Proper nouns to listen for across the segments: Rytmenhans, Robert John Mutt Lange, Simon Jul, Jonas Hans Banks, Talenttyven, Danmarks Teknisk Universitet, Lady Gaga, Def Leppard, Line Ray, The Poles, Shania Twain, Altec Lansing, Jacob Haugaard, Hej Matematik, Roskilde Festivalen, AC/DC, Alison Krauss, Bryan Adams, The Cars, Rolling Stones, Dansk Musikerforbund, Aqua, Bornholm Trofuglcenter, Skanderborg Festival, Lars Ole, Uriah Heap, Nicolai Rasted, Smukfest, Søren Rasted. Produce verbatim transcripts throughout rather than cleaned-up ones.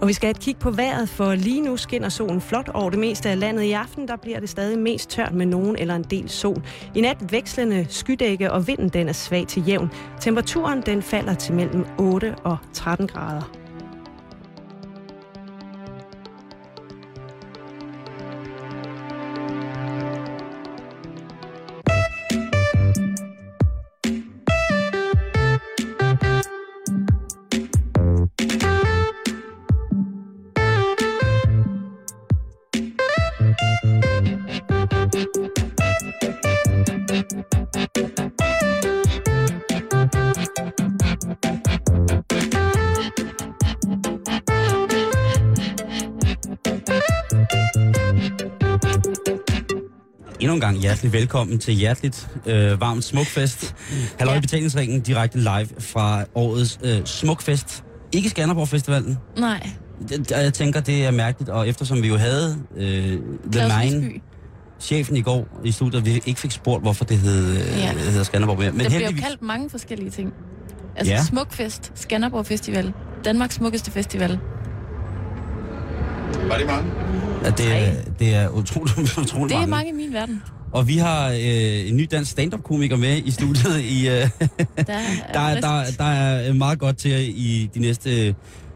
Og vi skal have et kig på vejret, for lige nu skinner solen flot over det meste af landet. I aften der bliver det stadig mest tørt med nogen eller en del sol. I nat vekslende skydække, og vinden den er svag til jævn. Temperaturen den falder til mellem otte og tretten grader. Gang hjertelig velkommen til hjerteligt øh, varmt Smukfest. Halløj ja. Betalingsringen direkte live fra årets øh, Smukfest. Ikke Skanderborg Festivalen. Nej. Det, jeg tænker, det er mærkeligt, og eftersom vi jo havde øh, Mine, chefen i går i studiet, vi ikke fik spurgt, hvorfor det hed, øh, ja. hedder Skanderborg mere. Men der bliver jo kaldt mange forskellige ting. Altså ja. Smukfest, Skanderborg Festival, Danmarks smukkeste festival. Var det mange? Ja, det, er, det er utroligt utroligt mange. Det er mange i min verden. Og vi har øh, en ny dansk stand-up-komiker med i studiet. I, øh, der, der, der, der er meget godt til i de næste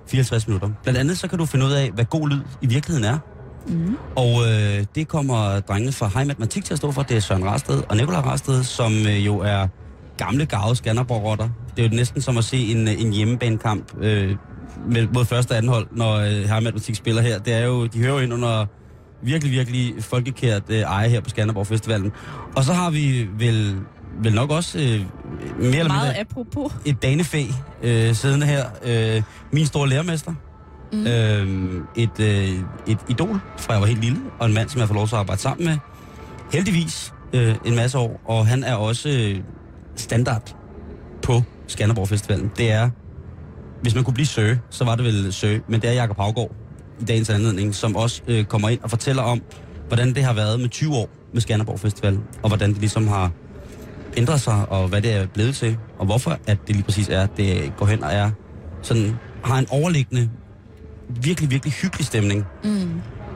fireoghalvtreds minutter. Blandt andet så kan du finde ud af, hvad god lyd i virkeligheden er. Mm. Og øh, det kommer drengene fra Hej Matematik til at stå for. Det er Søren Rasted og Nicolai Rasted, som øh, jo er gamle garvede Skanderborg-rotter. Det er jo næsten som at se en, en hjemmebanekamp øh, mod første og anden hold, når øh, Hej Matematik spiller her. Det er jo, de hører jo ind under... Virkelig, virkelig folkekært øh, eje her på Skanderborg Festivalen. Og så har vi vel, vel nok også øh, mere meget eller mindre apropos et danefæ øh, siddende her. Øh, min store lærermester. Mm. Øh, et, øh, et idol fra jeg var helt lille, og en mand, som jeg får lov til at arbejde sammen med. Heldigvis øh, en masse år, og han er også øh, standard på Skanderborg Festivalen. Det er, hvis man kunne blive sø, så var det vel sø, men det er Jacob Haugaard i dagens anledning, som også øh, kommer ind og fortæller om, hvordan det har været med tyve år med Skanderborg Festival, og hvordan det ligesom har ændret sig, og hvad det er blevet til, og hvorfor at det lige præcis er, at det går hen og er sådan, har en overliggende, virkelig, virkelig hyggelig stemning. Mm.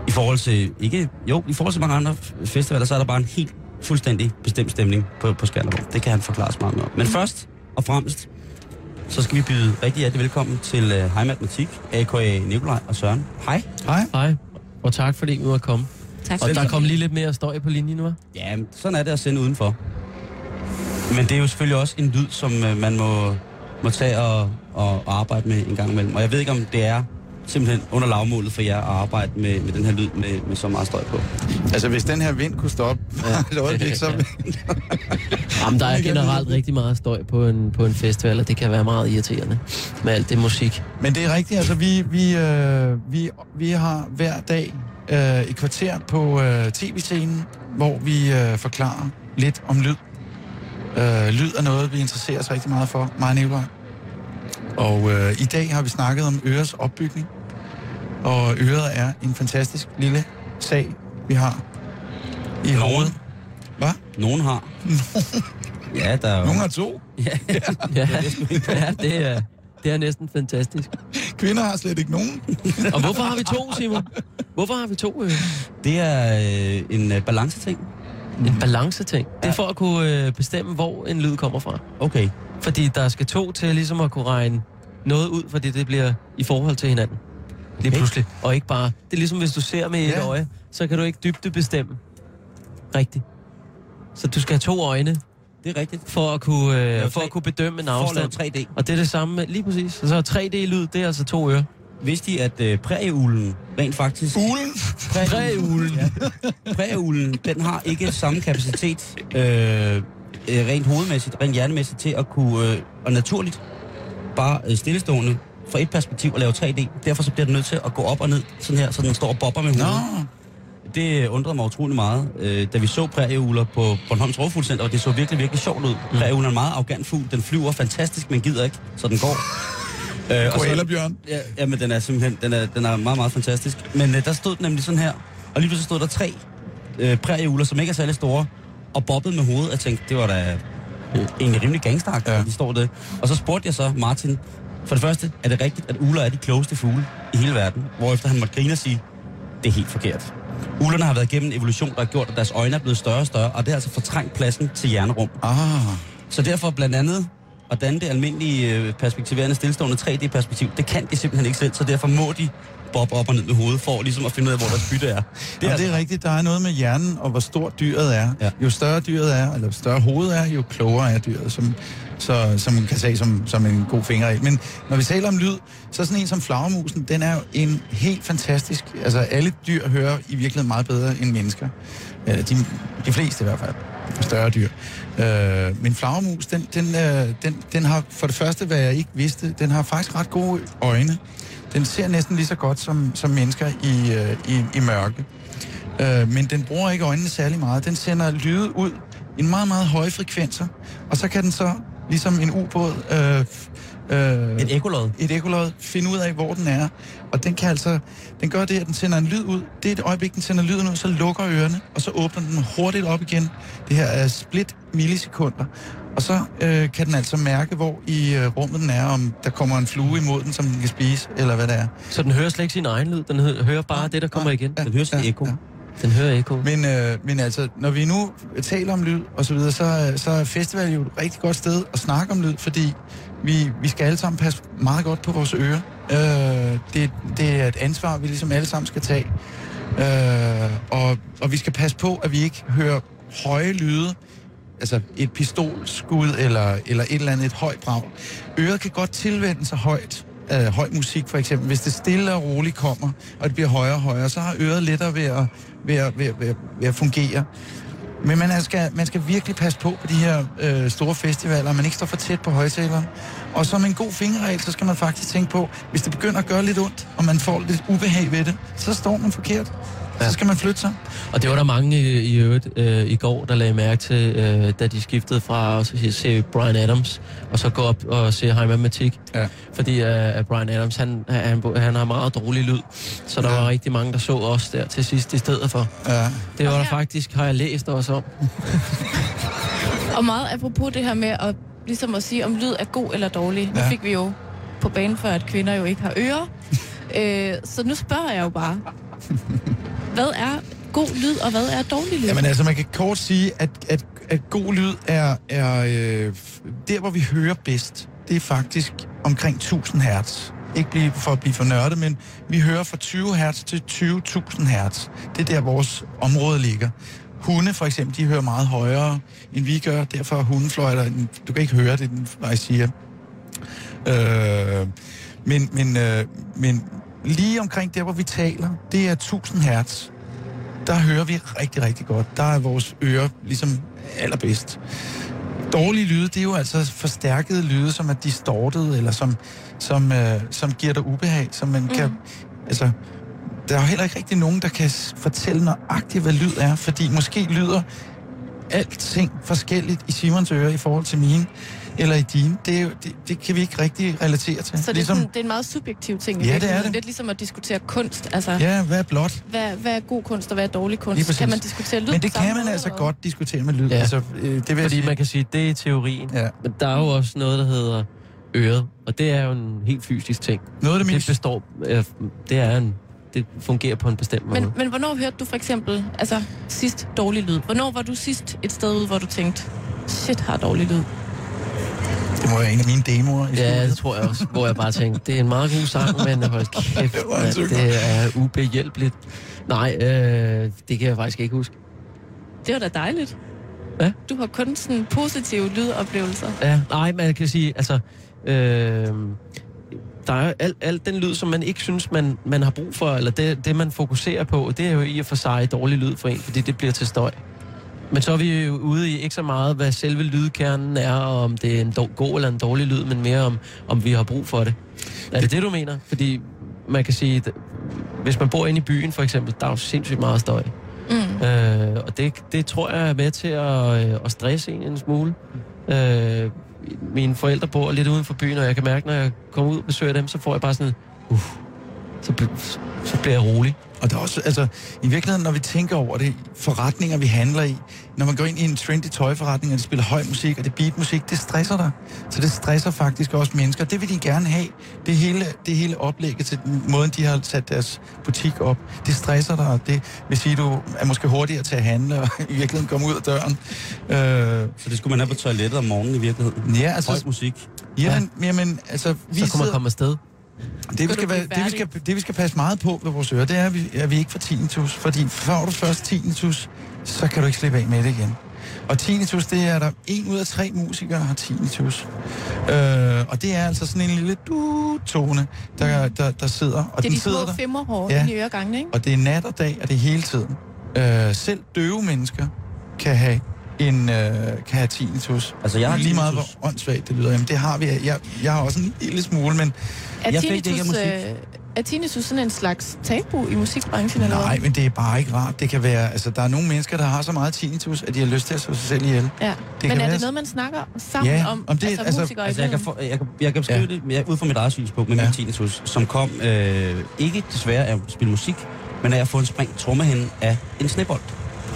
I forhold til, ikke, jo, i forhold til mange andre festivaler, så er der bare en helt fuldstændig bestemt stemning på, på Skanderborg. Det kan han forklare sig meget mere. Men mm. først og fremmest, så skal vi byde rigtig hjertelig velkommen til Hej uh, Matematik, A K A Nicolai og Søren. Hej. Hej. Hej. Og tak fordi I var kommet. Tak. Og der kom lige lidt mere støj på linjen nu. Ja, sådan er det at sende udenfor. Men det er jo selvfølgelig også en lyd, som uh, man må, må tage og, og, og arbejde med en gang imellem. Og jeg ved ikke, om det er simpelthen under lavmålet for jer at arbejde med, med den her lyd med, med så meget støj på. Altså, hvis den her vind kunne stoppe, ja. Øjeblik, så... Jamen, der er generelt rigtig meget støj på en, på en festival, og det kan være meget irriterende med alt det musik. Men det er rigtigt, altså, vi, vi, øh, vi, vi har hver dag øh, et kvarter på øh, tv-scenen, hvor vi øh, forklarer lidt om lyd. Øh, lyd er noget, vi interesserer os rigtig meget for, mig og Nicolai. Og øh, i dag har vi snakket om ørets opbygning, og øret er en fantastisk lille sag, vi har i hovedet. Hvad? Nogen har. Ja, der er jo... Nogen har to. Ja, ja. Ja, ja det, er, det er næsten fantastisk. Kvinder har slet ikke nogen. Og hvorfor har vi to, Simon? Hvorfor har vi to? Det er øh, en øh, balanceting. En balanceting. Ja. Det er for at kunne øh, bestemme, hvor en lyd kommer fra. Okay. Fordi der skal to til ligesom at kunne regne noget ud, fordi det bliver i forhold til hinanden. Det er okay. Pludselig. Og ikke bare... Det er ligesom, hvis du ser med et ja. øje, så kan du ikke dybde bestemme. Rigtigt. Så du skal have to øjne. Det er rigtigt. For at kunne, øh, for tre... at kunne bedømme en afstand. For at lave tre D. Og det er det samme med... Lige præcis. Så tre D-lyd, det er altså to ører. Vidste I, at øh, prægeulen rent faktisk... Ulen? Prægeulen. Ja. Prægeulen, den har ikke samme kapacitet... Øh, rent hovedmæssigt, rent hjernemæssigt til at kunne, øh, og naturligt, bare øh, stillestående fra et perspektiv og lave tre D. Derfor så bliver den nødt til at gå op og ned, sådan her, så den står og bobber med hovedet. Nå. Det undrede mig utrolig meget, øh, da vi så prægeuler på Bornholm Trofuglcenter, og det så virkelig, virkelig sjovt ud. Mm. Prægeulen er en meget arrogant fugl, den flyver fantastisk, men gider ikke, så den går. Koalabjørn. Øh, ja, men den er simpelthen, den er, den er meget, meget fantastisk. Men øh, der stod den nemlig sådan her, og lige pludselig stod der tre øh, prægeuler, som ikke er særlig store, og bobbede med hovedet, og tænkte, det var da egentlig rimelig gangsteragtigt, ja. De står det. Og så spurgte jeg så Martin, For det første er det rigtigt, at uler er de klogeste fugle i hele verden, hvorefter han måtte grine og sige, det er helt forkert. Ulerne har været gennem en evolution, der har gjort, at deres øjne er blevet større og større, og det har altså fortrængt pladsen til hjernerum. Ah. Så derfor blandt andet at danne det almindelige perspektiverende, stillestående tre D-perspektiv, det kan de simpelthen ikke selv, så derfor må de boppe op og ned med hovedet for ligesom at finde ud af, hvor deres bytte er. Det er, altså... det er rigtigt. Der er noget med hjernen og hvor stort dyret er. Ja. Jo større dyret er, eller større hovedet er, jo klogere er dyret, som, så, som kan se som, som en god finger af. Men når vi taler om lyd, så er sådan en som flagermusen, den er jo en helt fantastisk... Altså alle dyr hører i virkeligheden meget bedre end mennesker. Ja, de, de fleste i hvert fald. Større dyr. Øh, men flagermus, den, den, den, den har for det første, hvad jeg ikke vidste, den har faktisk ret gode øjne. Den ser næsten lige så godt som, som mennesker i, øh, i, i mørke. Øh, men den bruger ikke øjnene særlig meget. Den sender lyde ud i meget, meget høje frekvenser. Og så kan den så, ligesom en ubåd... Øh, øh, et ekolod. Et ekolod, finde ud af, hvor den er. Og den kan altså... Den gør det, at den sender en lyd ud. Det er et øjeblik, den sender lyden ud, så lukker ørerne, og så åbner den hurtigt op igen. Det her er split millisekunder. Og så øh, kan den altså mærke, hvor i øh, rummet den er, om der kommer en flue imod den, som den kan spise, eller hvad det er. Så den hører slet ikke sin egen lyd? Den hører bare ja, det, der kommer ja, igen? Den hører sin ja, ekko? Ja. Den hører ekko. Men, øh, men altså, når vi nu taler om lyd og så videre, så, så er festival jo et rigtig godt sted at snakke om lyd, fordi vi, vi skal alle sammen passe meget godt på vores ører. Øh, det, det er et ansvar, vi ligesom alle sammen skal tage. Øh, og, og vi skal passe på, at vi ikke hører høje lyde, altså et pistolskud eller, eller et eller andet, et højt brag. Øret kan godt tilvende sig højt, øh, høj musik for eksempel. Hvis det stille og roligt kommer, og det bliver højere og højere, så har øret lettere ved at, ved at, ved at, ved at, ved at fungere. Men man skal, man skal virkelig passe på på de her øh, store festivaler, man ikke står for tæt på højtaleren. Og som en god fingerregel, så skal man faktisk tænke på, hvis det begynder at gøre lidt ondt, og man får lidt ubehag ved det, så står man forkert. Ja. Så skal man flytte sig. Og det var der mange i, i øvrigt øh, i går, der lagde mærke til, øh, da de skiftede fra at se Bryan Adams, og så gå op og se Hej Matematik. Ja. Fordi øh, Bryan Adams, han, han, han har meget dårlig lyd. Så der ja. var rigtig mange, der så os der til sidst i stedet for. Ja. Det var der faktisk, har jeg læst også om. Og meget apropos det her med at, ligesom at sige, om lyd er god eller dårlig. Ja. Nu fik vi jo på banen for, at kvinder jo ikke har ører. øh, så nu spørger jeg jo bare... Hvad er god lyd, og hvad er dårlig lyd? Jamen altså, man kan kort sige, at, at, at god lyd er, er øh, der, hvor vi hører bedst. Det er faktisk omkring tusind hertz. Ikke blive, for at blive for nørdet, men vi hører fra tyve hertz til tyve tusind hertz. Det er der, vores område ligger. Hunde for eksempel, de hører meget højere, end vi gør. Derfor er hundefløjter, du kan ikke høre det, den faktisk siger. Øh, men... men, øh, men Lige omkring der, hvor vi taler, det er tusind hertz. Der hører vi rigtig, rigtig godt. Der er vores ører ligesom allerbedst. Dårlige lyde, det er jo altså forstærkede lyde, som er distortede, eller som, som, øh, som giver dig ubehag, som man mm. kan... Altså, der er jo heller ikke rigtig nogen, der kan fortælle nøjagtigt, hvad lyd er, fordi måske lyder alting forskelligt i Simons ører i forhold til mine. Eller i dine, det, er jo, det, det kan vi ikke rigtig relatere til. Så det, ligesom... sådan, det er en meget subjektiv ting. Ja, det er det. Lidt ligesom at diskutere kunst. Altså, ja, hvad er blot? Hvad, hvad er god kunst, og hvad er dårlig kunst? Kan man diskutere lyd? Men det kan man altså og... godt diskutere med lyd. Ja. Altså, det vil Fordi jeg... man kan sige, det er teorien. Ja. Men der er jo også noget, der hedder øret. Og det er jo en helt fysisk ting. Noget af det, det består... Øh, det er en... Det fungerer på en bestemt måde. Men, men hvornår hørte du for eksempel altså, sidst dårlig lyd? Hvornår var du sidst et sted ude, hvor du tænkte, shit, har dårlig lyd? Det må være en af mine demoer. Ja, det tror jeg også, hvor jeg bare tænkte, det er en meget god sang, men hold kæft, man, det er ubehjælpeligt. Nej, øh, det kan jeg faktisk ikke huske. Det var da dejligt. Hvad? Du har kun sådan positive lydoplevelser. Ja, nej, man kan sige, altså, øh, der er alt al den lyd, som man ikke synes, man, man har brug for, eller det, det, man fokuserer på, det er jo i og for sig dårlig lyd for en, fordi det bliver til støj. Men så er vi jo ude i ikke så meget, hvad selve lydkernen er, og om det er en do- god eller en dårlig lyd, men mere om, om vi har brug for det. Er det det, du mener? Fordi man kan sige, hvis man bor inde i byen for eksempel, der er jo sindssygt meget støj. Mm. Øh, og det, det tror jeg er med til at, at stresse en en smule. Øh, mine forældre bor lidt uden for byen, og jeg kan mærke, når jeg kommer ud og besøger dem, så får jeg bare sådan uh, så, så bliver jeg rolig. Og der er også, altså, i virkeligheden, når vi tænker over det, forretninger, vi handler i, når man går ind i en trendy tøjforretning, og det spiller høj musik, og det beatmusik, det stresser dig. Så det stresser faktisk også mennesker. Det vil de gerne have. Det hele, det hele oplægget til måden, de har sat deres butik op, det stresser dig, og det vil sige, du er måske hurtigere til at handle, og i virkeligheden komme ud af døren. Øh, så det skulle man have på toilettet om morgenen i virkeligheden? Ja, altså... Høj musik? Jamen, jamen altså... Vi så kunne man komme afsted? Det vi, skal være, det, vi skal, det vi skal passe meget på ved vores ører, det er, at vi, at vi ikke får tinnitus. Fordi får du først tinnitus, så kan du ikke slippe af med det igen. Og tinnitus, det er der en ud af tre musikere har tinnitus. Øh, og det er altså sådan en lille du-tone, der, der, der sidder. Og det er den de små femmerhår ja, i øregangen, ikke? Og det er nat og dag, og det er hele tiden. Øh, selv døve mennesker kan have... en øh, kan have tinnitus. Altså jeg har lige meget hvor åndssvagt det lyder. Jamen det har vi. Jeg, jeg har også en lille smule, men er jeg fik det ikke af musik. Øh, er tinnitus sådan en slags tabu i musikbranchen eller noget? Nej, men det er bare ikke rart. Det kan være, altså der er nogle mennesker der har så meget tinnitus, at de har lyst til at slå sig selv ihjel. Ja. Det men er være, det noget man snakker sammen ja, om? om det, altså, altså, musikere altså, jeg kan for, jeg kan jeg kan beskrive ja. det jeg, ud fra mit eget synspunkt med ja. min tinnitus, som kom øh, ikke desværre af at spille musik, men af at få en sprængt trommehinde af en snebold.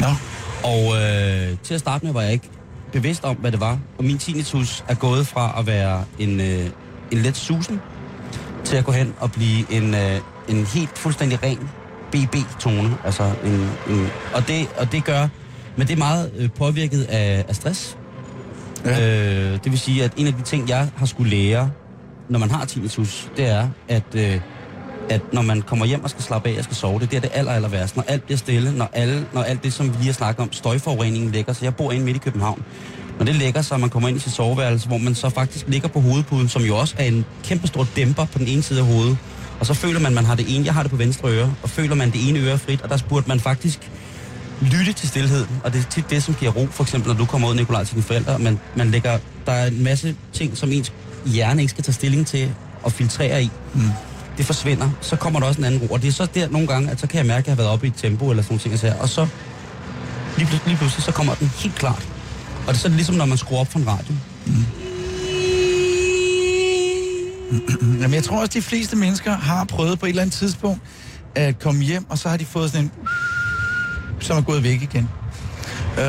Ja. Og øh, til at starte med var jeg ikke bevidst om, hvad det var. Og min tinnitus er gået fra at være en, øh, en let susen, til at gå hen og blive en, øh, en helt fuldstændig ren B B-tone. Altså en, en, og, det, og det gør... Men det er meget øh, påvirket af, af stress. Ja. Øh, det vil sige, at en af de ting, jeg har skulle lære, når man har tinnitus, det er, at... Øh, at når man kommer hjem og skal slappe af og skal sove, det er det aller, aller værste. Når alt bliver stille, når, alle, når alt det, som vi lige har snakket om, støjforureningen lægger sig. Jeg bor inde midt i København. Når det lægger sig, og man kommer ind i sit soveværelse, hvor man så faktisk ligger på hovedpuden, som jo også er en kæmpestor dæmper på den ene side af hovedet. Og så føler man, man har det ene, jeg har det på venstre øre, og føler man det ene øre frit, og der burde man faktisk lytte til stilheden. Og det er tit det, som giver ro. For eksempel, når du kommer ud, Nicolai, til dine forældre, man, man lægger, der er en masse ting, som ens hjerne ikke skal tage stilling til og filtrere i. Mm. Det forsvinder, så kommer der også en anden ro. Og det er så der nogle gange, at så kan jeg mærke, at jeg har været oppe i et tempo eller sådan nogle ting. Og så lige pludselig, lige pludselig, så kommer den helt klart. Og det er så ligesom, når man skruer op for en radio. Mm. Jamen, jeg tror også, de fleste mennesker har prøvet på et eller andet tidspunkt at komme hjem, og så har de fået sådan en... som er gået væk igen. Øh,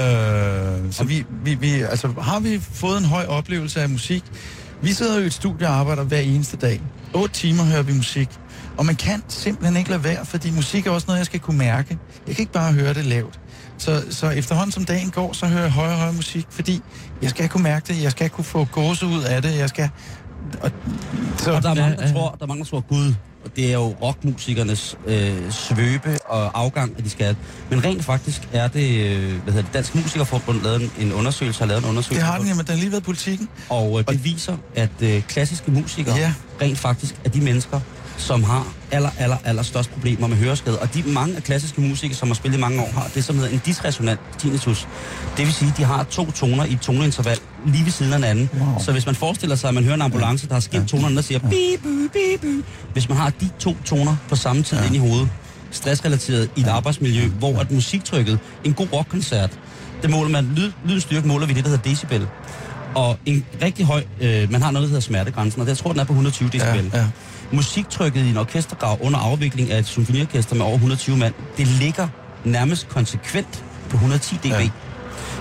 så vi, vi, vi, altså, har vi fået en høj oplevelse af musik? Vi sidder jo i et studie og arbejder hver eneste dag. otte timer hører vi musik, og man kan simpelthen ikke lade være, fordi musik er også noget, jeg skal kunne mærke. Jeg kan ikke bare høre det lavt. Så, så efterhånden som dagen går, så hører jeg højere og højere musik, fordi jeg skal kunne mærke det, jeg skal kunne få gåse ud af det, jeg skal... Og, så... og der er mange, der tror, der er mange, der tror, gud, og det er jo rockmusikernes øh, svøbe og afgang, at de skal... Men rent faktisk er det, hvad hedder det, Dansk Musikerforbund lavet en undersøgelse, har lavet en undersøgelse... Det har den, jamen, den har lige været politikken. Og øh, det viser, at øh, klassiske musikere ja. rent faktisk er de mennesker, som har aller, aller, aller største problemer med høreskade. Og de mange af klassiske musikere, som har spillet i mange år, har det, som hedder en disresonant tinnitus. Det vil sige, at de har to toner i et toneinterval lige ved siden af hinanden. Wow. Så hvis man forestiller sig, at man hører en ambulance, der har skilt tonerne, der siger bi-bu, bi-bu. Hvis man har de to toner på samme tid ja. ind i hovedet, stressrelateret i et arbejdsmiljø, hvor at musiktrykket, en god rockkoncert, det måler man, lyd, lydstyrke måler vi det, der hedder decibel. Og en rigtig høj, øh, man har noget, der hedder smertegrænsen, og jeg tror, den er på hundrede og tyve decibel. Ja, ja. Musiktrykket i en orkestergrav under afvikling af et symfoniorkester med over hundrede og tyve mand, det ligger nærmest konsekvent på hundrede og ti dB. Ja.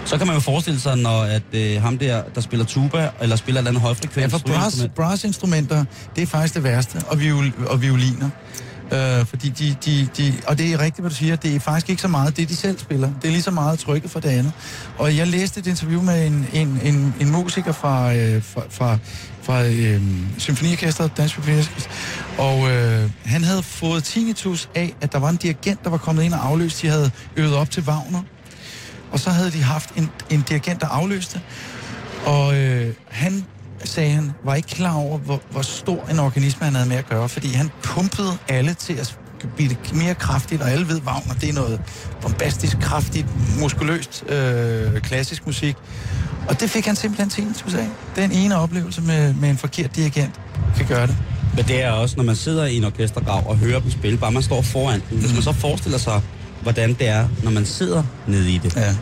Så kan man jo forestille sig, når at, øh, ham der, der spiller tuba, eller spiller et eller andet højfrekvens. Ja, for brass, brass-instrumenter, det er faktisk det værste, og, viol, og violiner. Øh, fordi de, de, de, og det er rigtigt, hvad du siger, det er faktisk ikke så meget det, de selv spiller. Det er lige så meget trykket for det andet. Og jeg læste et interview med en, en, en, en musiker fra, øh, fra, fra, fra øh, symfoniorkestret, Dansk Symfoniorkester, og øh, han havde fået tinnitus af, at der var en dirigent, der var kommet ind og afløst. De havde øvet op til Wagner, og så havde de haft en, en dirigent, der afløste. Og øh, han... sagde han, var ikke klar over, hvor, hvor stor en organisme han havde med at gøre, fordi han pumpede alle til at blive mere kraftigt, og alle ved, Wagner, det er noget bombastisk, kraftigt, muskuløst, øh, klassisk musik. Og det fik han simpelthen tinnitus af. Den ene oplevelse med, med en forkert dirigent kan gøre det. Men det er også, når man sidder i en orkestergrav og hører dem spille, bare man står foran den. Hvis man så forestiller sig, hvordan det er, når man sidder nede i det. Ja.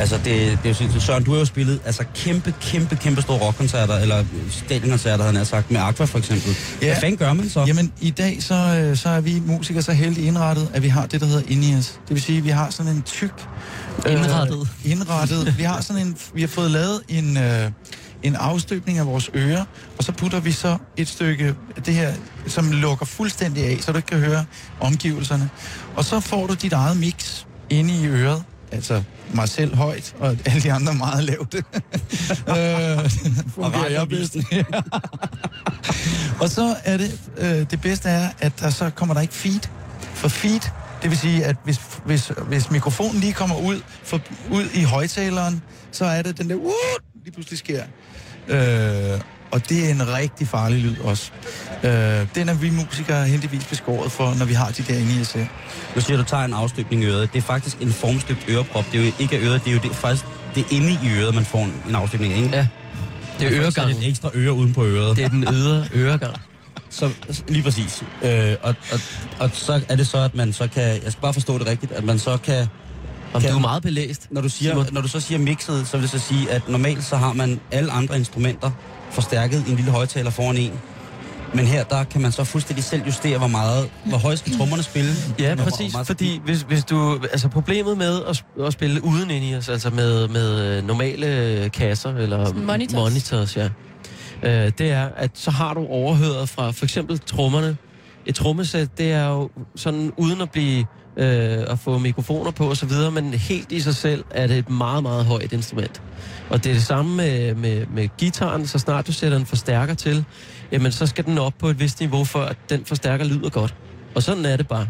Altså, det, det er jo sindssygt. Søren, du har jo spillet altså, kæmpe, kæmpe, kæmpe store rockkoncerter, eller stadionkoncerter, havde jeg sagt, med Aqua for eksempel. Ja. Hvad fanden gør man så? Jamen, i dag, så, så er vi musikere så heldigt indrettet, at vi har det, der hedder in-ears. Det vil sige, at vi har sådan en tyk... Indrettet. Øh, indrettet. Vi har sådan en... Vi har fået lavet en... Øh, en afstøbning af vores ører, og så putter vi så et stykke af det her, som lukker fuldstændig af, så du ikke kan høre omgivelserne. Og så får du dit eget mix inde i øret, altså mig selv højt, og alle de andre meget lavt. og jeg bedst. og så er det, øh, det bedste er, at der så kommer der ikke feed. For feed, det vil sige, at hvis, hvis, hvis mikrofonen lige kommer ud, for, ud i højtaleren, så er det den der... Uh, lige pludselig sker. Øh, og det er en rigtig farlig lyd også. Øh, den er vi musikere heldigvis beskåret for, når vi har de der inde i os. Nu siger du, tager en afstøbning i øret. Det er faktisk en formstøbt øreprop. Det er jo ikke af øret, det er jo det, faktisk det inde i øret, man får en afstøbning af. Ja, det er øregarden. Det er en ekstra øre uden på øret. Det er den ydre øregarden. Så, lige præcis. Øh, og, og, og så er det så, at man så kan... Jeg skal bare forstå det rigtigt, at man så kan... Jamen, du er meget belæst. Når du, siger, når du så siger mixet, så vil det så sige, at normalt så har man alle andre instrumenter forstærket i en lille højtaler foran en. Men her, der kan man så fuldstændig selv justere, hvor meget, hvor højt skal trommerne spille. Ja, præcis, fordi hvis, hvis du... Altså, problemet med at, at spille uden ind i os, altså med, med normale kasser eller monitors, monitors ja, øh, det er, at så har du overhøret fra for eksempel trommerne. Et trommesæt, det er jo sådan uden at blive... Øh, at få mikrofoner på og så videre, men helt i sig selv er det et meget, meget højt instrument. Og det er det samme med, med, med gitaren, så snart du sætter en forstærker til, jamen så skal den op på et vist niveau, for at den forstærker lyder godt. Og sådan er det bare.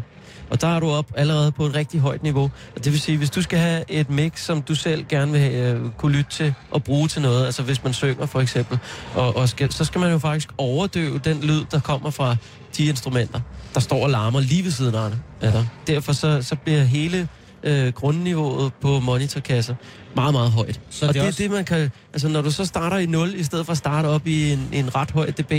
Og der er du op allerede på et rigtig højt niveau. Og det vil sige, hvis du skal have et mix, som du selv gerne vil have, øh, kunne lytte til og bruge til noget, altså hvis man synger for eksempel, og, og skal, så skal man jo faktisk overdøve den lyd, der kommer fra de instrumenter, der står og larmer lige ved siden af det. Derfor så, så bliver hele øh, grundniveauet på monitorkasser meget, meget højt. Så og det er også... det, man kan... Altså, når du så starter i nul, i stedet for at starte op i en, en ret høj dB,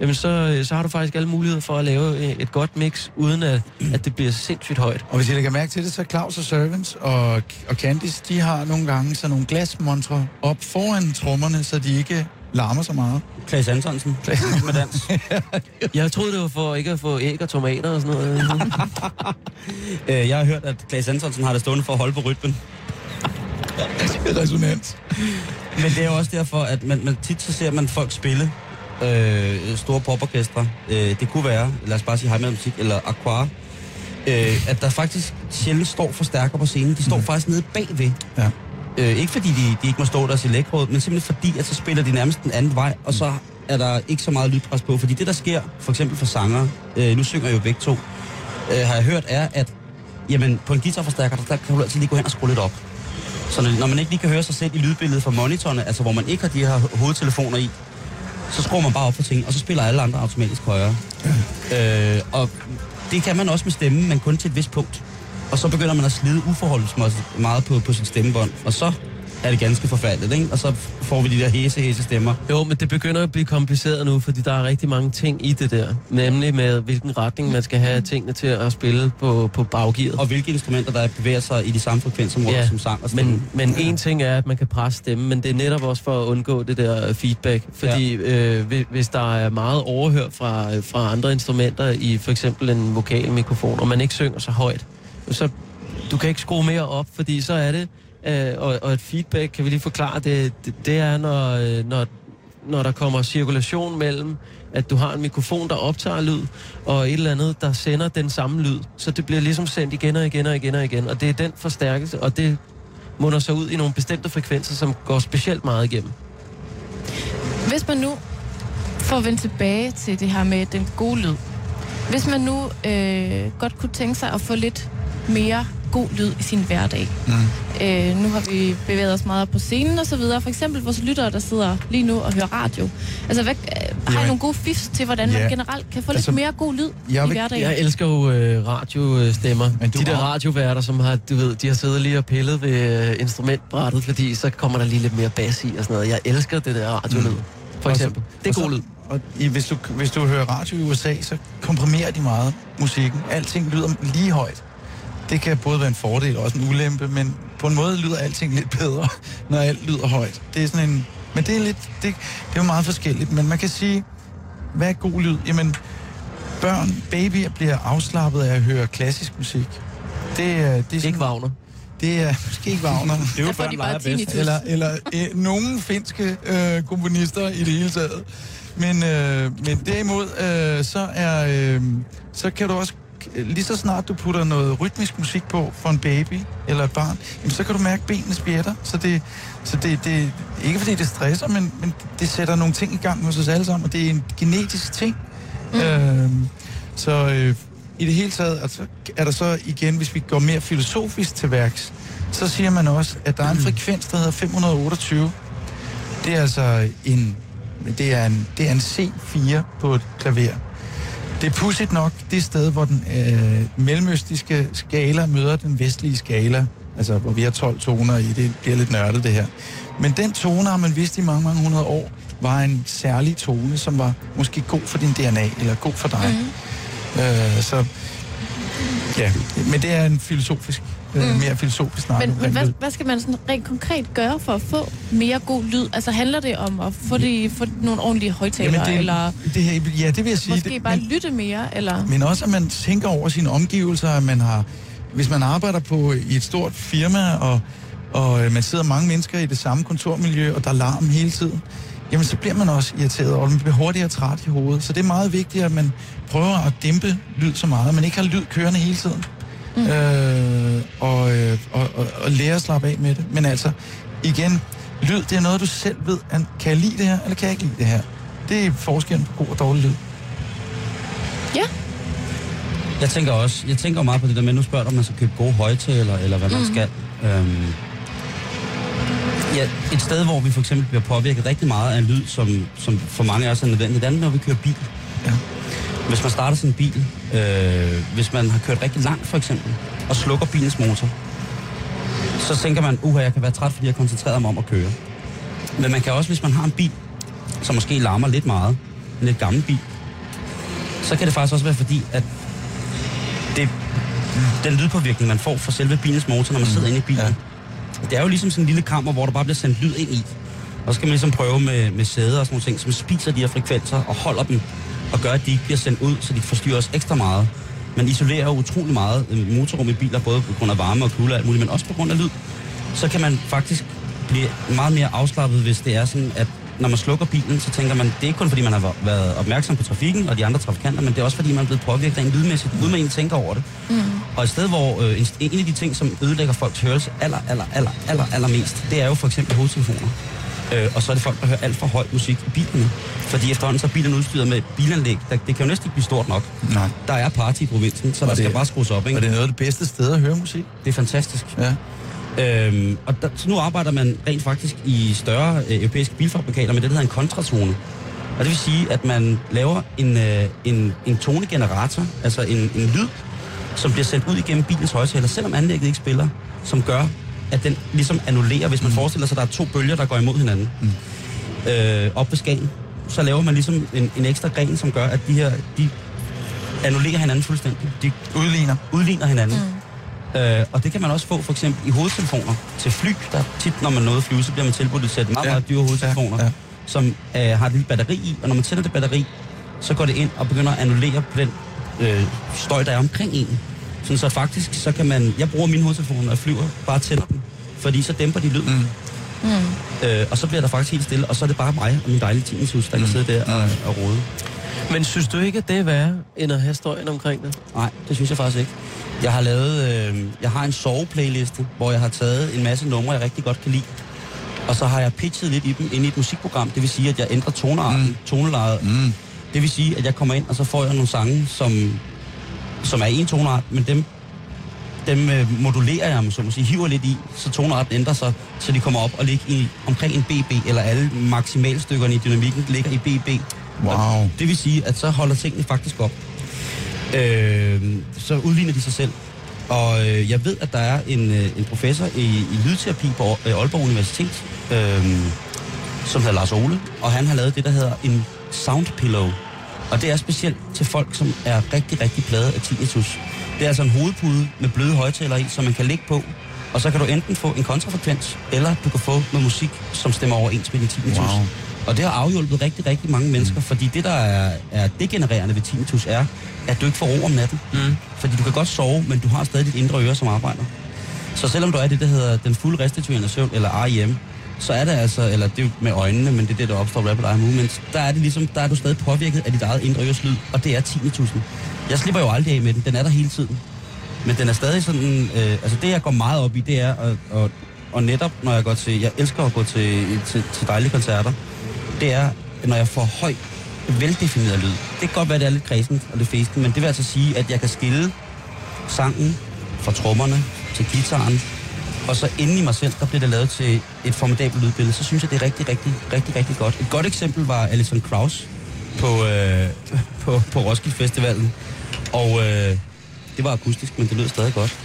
jamen så, så har du faktisk alle muligheder for at lave et godt mix, uden at, at det bliver sindssygt højt. Og hvis I lægger mærke til det, så Claus og Servants og, og Candice, de har nogle gange sådan nogle glasmontre op foran trommerne, så de ikke... larmer så meget. Klaas Antonsen. Klaas med dans. Jeg troede, det var for ikke at få æg og tomater og sådan noget. Jeg har hørt, at Klaas Antonsen har det stående for at holde på rytmen. Resonans. Men det er også derfor, at man, man tit så ser man folk spille øh, store poporkestre. Øh, det kunne være, lad os bare sige Hej Matematik eller Aqua. Øh, at der faktisk sjældent står forstærker på scenen. De står mm. faktisk nede bagved. Ja. Øh, ikke fordi de, de ikke må stå der i lækkerød, men simpelthen fordi, at så spiller de nærmest den anden vej, og så er der ikke så meget lydpres på. Fordi det, der sker, for eksempel for sangere, øh, nu synger jeg jo begge to, øh, har jeg hørt, er, at jamen, på en guitarforstærker, der, der kan du altid lige gå hen og skrue lidt op. Så når, når man ikke lige kan høre sig selv i lydbilledet fra monitorerne, altså hvor man ikke har de her hovedtelefoner i, så skruer man bare op på ting, og så spiller alle andre automatisk højere. Øh, og det kan man også med stemme, men kun til et vist punkt. Og så begynder man at slide uforholdsmæssigt meget på, på sit stemmebånd. Og så er det ganske forfærdeligt, ikke? Og så får vi de der hæse, hæse stemmer. Jo, men det begynder at blive kompliceret nu, fordi der er rigtig mange ting i det der. Nemlig med, hvilken retning man skal have tingene til at spille på, på baggearet. Og hvilke instrumenter, der bevæger sig i de samme frekvensområder ja, som sang og stemme. Men en ja. ting er, at man kan presse stemmen, men det er netop også for at undgå det der feedback. Fordi ja. øh, hvis der er meget overhør fra, fra andre instrumenter i for eksempel en vokalmikrofon, og man ikke synger så højt, så du kan ikke skrue mere op, fordi så er det, øh, og, og et feedback, kan vi lige forklare, det, det, det er, når, når, når der kommer cirkulation mellem, at du har en mikrofon, der optager lyd, og et eller andet, der sender den samme lyd. Så det bliver ligesom sendt igen og igen og igen og igen, og det er den forstærkelse, og det munder så ud i nogle bestemte frekvenser, som går specielt meget igennem. Hvis man nu får vendt tilbage til det her med den gode lyd, hvis man nu øh, godt kunne tænke sig at få lidt mere god lyd i sin hverdag. Mm. Øh, nu har vi bevæget os meget på scenen og så videre. For eksempel vores lyttere, der sidder lige nu og hører radio. Altså, hvad, øh, har I nogle gode fifs til, hvordan yeah. man generelt kan få altså, lidt mere god lyd jeg vil, i hverdagen? Jeg elsker jo øh, radiostemmer. Men de der har... radioværter, som har, du ved, de har siddet lige og pillet ved øh, instrumentbrættet, fordi så kommer der lige lidt mere bass i og sådan noget. Jeg elsker det der radiolyd, mm. for eksempel. Så, det er god lyd. Og hvis du, hvis du hører radio i U S A, så komprimerer de meget musikken. Alting lyder lige højt. Det kan både være en fordel og også en ulempe, men på en måde lyder alting lidt bedre, når alt lyder højt. Det er sådan en... Men det er lidt... Det, det er jo meget forskelligt, men man kan sige... Hvad er god lyd? Jamen, børn, babyer bliver afslappet af at høre klassisk musik. Det, det er sådan, ikke Wagner. Det er måske ikke Wagner. Det er jo børn, de bare bedst. Eller, eller øh, nogle finske øh, komponister i det hele taget. Men, øh, men derimod, øh, så, er, øh, så kan du også... Lige så snart du putter noget rytmisk musik på for en baby eller et barn, jamen, så kan du mærke benene spjætter. Så det så det, det ikke fordi det stresser, men, men det sætter nogle ting i gang hos os alle sammen, og det er en genetisk ting. Mm. Øh, så øh, i det hele taget altså, er der så igen, hvis vi går mere filosofisk til værks, så siger man også, at der er en frekvens, der hedder fem hundrede otteogtyve. Det er altså en, det er en, det er en C fire på et klaver. Det er pudsigt nok det sted, hvor den øh, mellemøstiske skala møder den vestlige skala. Altså, hvor vi har tolv toner i. Det bliver lidt nørdet, det her. Men den tone har man vidst i mange, mange hundrede år, var en særlig tone, som var måske god for din D N A, eller god for dig. Mm. Øh, så, ja. Men det er en filosofisk, øh, mm. mere filosofisk snak. Men, men hvad, hvad skal man sådan rent konkret gøre for at få mere god lyd? Altså, handler det om at få, de, få nogle ordentlige højtalere? Eller det her, ja, det vil jeg sige. Måske det, bare men, lytte mere? Eller? Men også, at man tænker over sine omgivelser, at man har... Hvis man arbejder på i et stort firma, og, og man sidder mange mennesker i det samme kontormiljø, og der er larm hele tiden, jamen så bliver man også irriteret, og man bliver hurtigere træt i hovedet. Så det er meget vigtigt, at man prøver at dæmpe lyd så meget, man ikke har lyd kørende hele tiden. Mm. Øh, og, og, og, og lære at slappe af med det. Men altså, igen, lyd, det er noget, du selv ved. Kan jeg lide det her, eller kan jeg ikke lide det her? Det er forskellen på god og dårlig lyd. Ja. Jeg tænker også, jeg tænker meget på det der med, nu spørger du, om man skal købe gode højtaler, eller hvad man mm. skal. Øhm, ja, et sted, hvor vi for eksempel bliver påvirket rigtig meget af en lyd, som, som for mange af os er nødvendigt, det er, når vi kører bil. Ja. Hvis man starter sin bil, øh, hvis man har kørt rigtig langt for eksempel, og slukker bilens motor, så tænker man, uha, jeg kan være træt, fordi jeg koncentrerer mig om at køre. Men man kan også, hvis man har en bil, som måske larmer lidt meget, en lidt gammel bil, så kan det faktisk også være fordi, at Det, den lydpåvirkning, man får fra selve bilens motor, når man sidder inde i bilen, ja. Det er jo ligesom sådan en lille kammer, hvor der bare bliver sendt lyd ind i. Og så kan man ligesom prøve med, med sæder og sådan nogle ting, som spiser de her frekvenser og holder dem, og gør, at de ikke bliver sendt ud, så de forstyrrer os ekstra meget. Man isolerer jo utrolig meget motorrum i biler, både på grund af varme og kulde og alt muligt, men også på grund af lyd. Så kan man faktisk blive meget mere afslappet, hvis det er sådan, at når man slukker bilen, så tænker man, det er ikke kun fordi, man har været opmærksom på trafikken og de andre trafikanter, men det er også fordi, man er blevet påvirket rent lydmæssigt, uden man egentlig tænker over det. Mm. Og et sted, hvor øh, en, en af de ting, som ødelægger folks hørelse aller, aller, aller, aller, aller mest, det er jo for eksempel hovedtelefoner. Øh, og så er det folk, der hører alt for høj musik i bilerne. Fordi efterhånden så er bilerne udstyret med bilanlæg. Der, det kan jo næsten ikke blive stort nok. Nej. Der er party i provinsen, så og der det, skal bare skrues op, ikke? Og det er noget af det bedste sted at høre musik. Det er fantastisk. Ja. Øhm, og der, så nu arbejder man rent faktisk i større øh, europæiske bilfabrikater med det, der hedder en kontratone. Og det vil sige, at man laver en, øh, en, en tonegenerator, altså en, en lyd, som bliver sendt ud igennem bilens højtaler, selvom anlægget ikke spiller, som gør, at den ligesom annullerer, hvis man mm. forestiller sig, at der er to bølger, der går imod hinanden. Mm. Øh, op ved Skagen, så laver man ligesom en, en ekstra gren, som gør, at de her, de annullerer hinanden fuldstændig. De udligner, udligner hinanden. Mm. Uh, og det kan man også få for eksempel i hovedtelefoner til fly. Der tit, når man nåede at flyve, så bliver man tilbudt et sæt meget, ja, meget dyre hovedtelefoner, ja, ja. som uh, har et lille batteri i, og når man tænder det batteri, så går det ind og begynder at annullere den øh, støj, der er omkring en. Sådan, så faktisk, så kan man... Jeg bruger mine hovedtelefoner og flyver, bare tænder dem, fordi så dæmper de lyden. Mm. Uh, og så bliver der faktisk helt stille, og så er det bare mig og min dejlige tinnitus, der mm. kan sidde der og, og rode. Men synes du ikke, at det er værre, end at have støjen omkring det? Nej, det synes jeg faktisk ikke. Jeg har lavet, øh, jeg har en soveplayliste, hvor jeg har taget en masse numre, jeg rigtig godt kan lide. Og så har jeg pitchet lidt i dem inde i et musikprogram. Det vil sige, at jeg ændrer tonearten, mm. tonelejet. Mm. Det vil sige, at jeg kommer ind, og så får jeg nogle sange, som, som er en toneart, men dem, dem øh, modulerer jeg, så man siger, hiver lidt i, så tonearten ændrer sig, så de kommer op og ligger i, omkring en B B, eller alle maksimalstykkerne i dynamikken ligger i B B. Wow. Og det vil sige, at så holder tingene faktisk op. Øh, så udligner de sig selv. Og øh, jeg ved, at der er en, øh, en professor i, i lydterapi på Aalborg Universitet, øh, som hedder Lars Ole, og han har lavet det, der hedder en sound pillow. Og det er specielt til folk, som er rigtig, rigtig plade af tinnitus. Det er altså en hovedpude med bløde højtaler i, som man kan ligge på, Og så kan du enten få en kontrafrekvens, eller du kan få noget musik, som stemmer overens med din tinnitus. Wow. Og det har afhjulpet rigtig, rigtig mange mennesker, mm. fordi det, der er, er degenererende ved tinnitus, er, at du ikke får ro om natten. Mm. Fordi du kan godt sove, men du har stadig dit indre øre, som arbejder. Så selvom du er det, der hedder den fulde restituerende søvn, eller R E M, så er det altså, eller det er med øjnene, men det er det, der opstår rapid eye movement, der er det ligesom, der er du stadig påvirket af dit eget indre øreslyd, og det er tinnitusen. Jeg slipper jo aldrig af med den, den er der hele tiden. Men den er stadig sådan, øh, altså det, jeg går meget op i, det er, og, og, og netop når jeg går til, jeg elsker at gå til, til, til dejlige koncerter, det er, når jeg får høj, veldefineret lyd. Det kan godt være, det er lidt kredsent og lidt festen, men det vil altså sige, at jeg kan skille sangen fra trommerne til guitaren, og så inde i mig selv, der bliver det lavet til et formidabelt lydbillede, så synes jeg, det er rigtig, rigtig, rigtig, rigtig godt. Et godt eksempel var Alison Krauss på, øh, på, på Roskilde Festivalen, og øh, det var akustisk, men det lød stadig godt.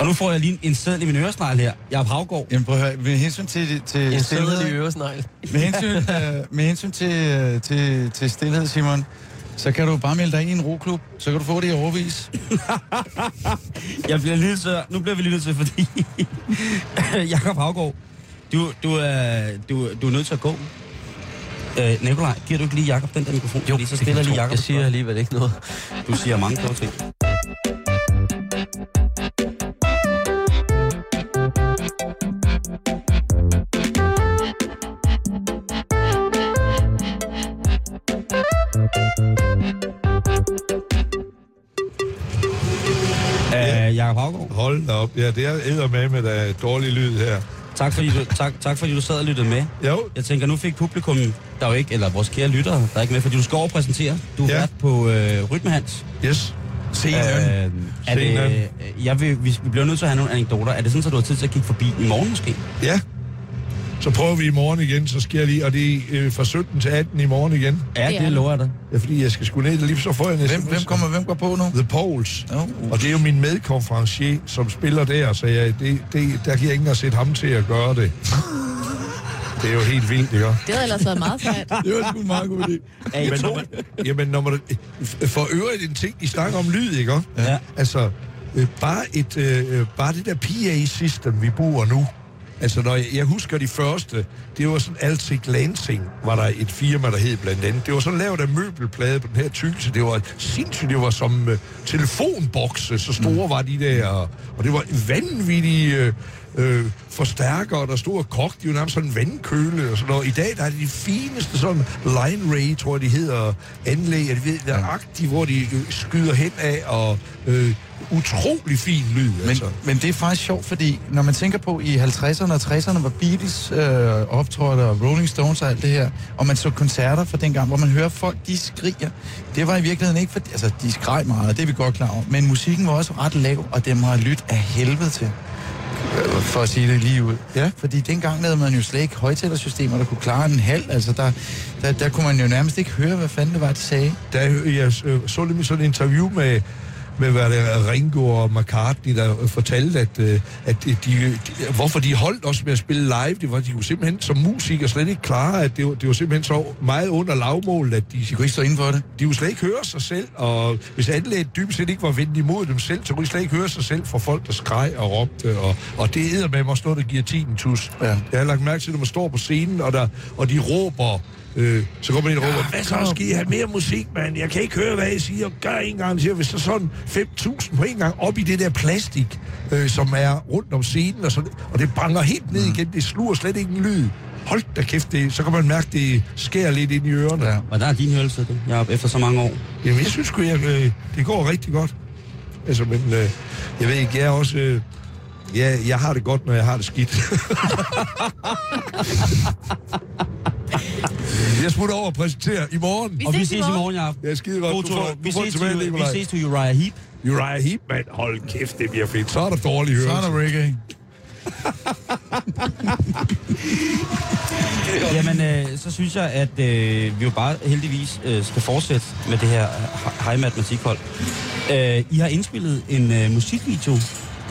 Og nu får jeg lige en seddel i min øresnegl her. Jacob Haugaard. Jamen prøv at høre, med hensyn til... til en seddel i øresnegl. Med hensyn, øh, med hensyn til, til, til stillhed, Simon, så kan du bare melde dig ind i en roklub, så kan du få det i overvis. Jeg bliver lidt så... Nu bliver vi lidt til, fordi... Jacob Haugaard, du, du, er, du, du er nødt til at gå. Øh, Nicolai, giver du ikke lige Jacob den der mikrofon? Jo, fordi så stiller lige Jacob. Jeg siger alligevel ikke noget. Du siger mange kloge ting. Hold da op. Ja, det er eddermame med der dårlig lyd her. Tak fordi, du, tak, tak fordi du sad og lyttede med. Jo. Jeg tænker, nu fik publikum, der jo ikke, eller vores kære lyttere, der er ikke med, fordi du skal overpræsentere. Du er ja. vært på øh, Rytmenhans. Yes. Scenen. Øh, er det, øh, jeg vil, vi bliver nødt til at have nogle anekdoter. Er det sådan, at du har tid til at kigge forbi i morgen måske? Ja. Så prøver vi i morgen igen, så sker jeg lige, og det er øh, fra sytten til atten i morgen igen. Ja, det lover jeg dig. Ja, fordi jeg skal sgu ned, og lige så får jeg næsten... Hvem, hvem, kommer, hvem går på nu? The Poles. Oh. Og det er jo min medkonferencier, som spiller der, så jeg, det, det, der kan jeg ikke engang sætte ham til at gøre det. Det er jo helt vildt, ikke? Det har ellers været meget sejt. Det var sgu en meget god idé. Ja, jamen, når man, jamen, når man... For øvrigt en ting, I snakker om lyd, ikke? Ja. Altså, øh, bare, et, øh, bare det der P A-system, vi bruger nu, altså, når jeg, jeg husker de første, det var sådan Altec Lansing, var der et firma, der hed blandt andet. Det var sådan lavet af møbelplade på den her tykkelse. Det var sindssygt, det var som uh, telefonbokse, så store mm. var de der. Og det var vanvittige uh, uh, forstærkere, der stod og kogte, de var nærmest sådan en vandkøle og sådan noget. I dag, der er de fineste sådan Line Ray, tror jeg, de hedder, anlæg, og de ved, der er agtige, hvor de skyder hen af og... Uh, utrolig fin lyd, men, altså. Men det er faktisk sjovt, fordi når man tænker på i halvtredserne og tresserne, hvor Beatles øh, optrådte og Rolling Stones og alt det her, og man så koncerter fra dengang, hvor man hører folk, de skriger. Det var i virkeligheden ikke, for altså, de skreg meget, det er vi godt klar over, men musikken var også ret lav, og dem har lyttet af helvede til. For at sige det lige ud. Ja. Fordi dengang lavede man jo slet ikke højtalersystemer, der kunne klare en halv. Altså, der, der, der kunne man jo nærmest ikke høre, hvad fanden det var, de sagde. Der, jeg så lidt sådan et interview med med hvad der Ringo og McCartney, der fortalte, at, at de, de, hvorfor de holdt også med at spille live, det var, de kunne simpelthen som musikere slet ikke klare, at det var, det var simpelthen så meget under lavmålet, at de, de kunne ikke stå inden for det. De kunne slet ikke høre sig selv, og hvis anlægget dybt set ikke var vendt imod dem selv, så kunne de slet ikke høre sig selv fra folk, der skreg og råbte, og, og det æder med mig også noget, der giver tinnitus. Ja. Jeg har lagt mærke til, at man står på scenen, og, der, og de råber... Øh, så går man ind og råber, hvad så, skal I have mere musik, mand? Jeg kan ikke høre, hvad I siger. Gør en gang, siger hvis der sådan fem tusind på en gang op i det der plastik, øh, som er rundt om scenen, og, så, og det banger helt ned igen. Det sluger slet ikke en lyd. Hold da kæft, det, så kan man mærke, det skærer lidt ind i ørerne. Ja. Og der er din hørelse, det, Jacob, efter så mange år? Jamen, jeg synes sgu, øh, det går rigtig godt. Altså, men øh, jeg ved ikke, jeg er også... Øh, ja, jeg har det godt, når jeg har det skidt. Jeg smutter over og præsenterer i morgen. Vi og vi ses i morgen, Jacob. Jeg er skide godt. Du får, vi, du ses tilbage, til, vi ses til Uriah Heap. Uriah Heap, mand. Hold kæft, det bliver fedt. Så er der dårlig hørelse. Så er der reggae. Jamen, øh, så synes jeg, at øh, vi jo bare heldigvis øh, skal fortsætte med det her Hej Matematik-hold. Øh, I har indspillet en øh, musikvideo.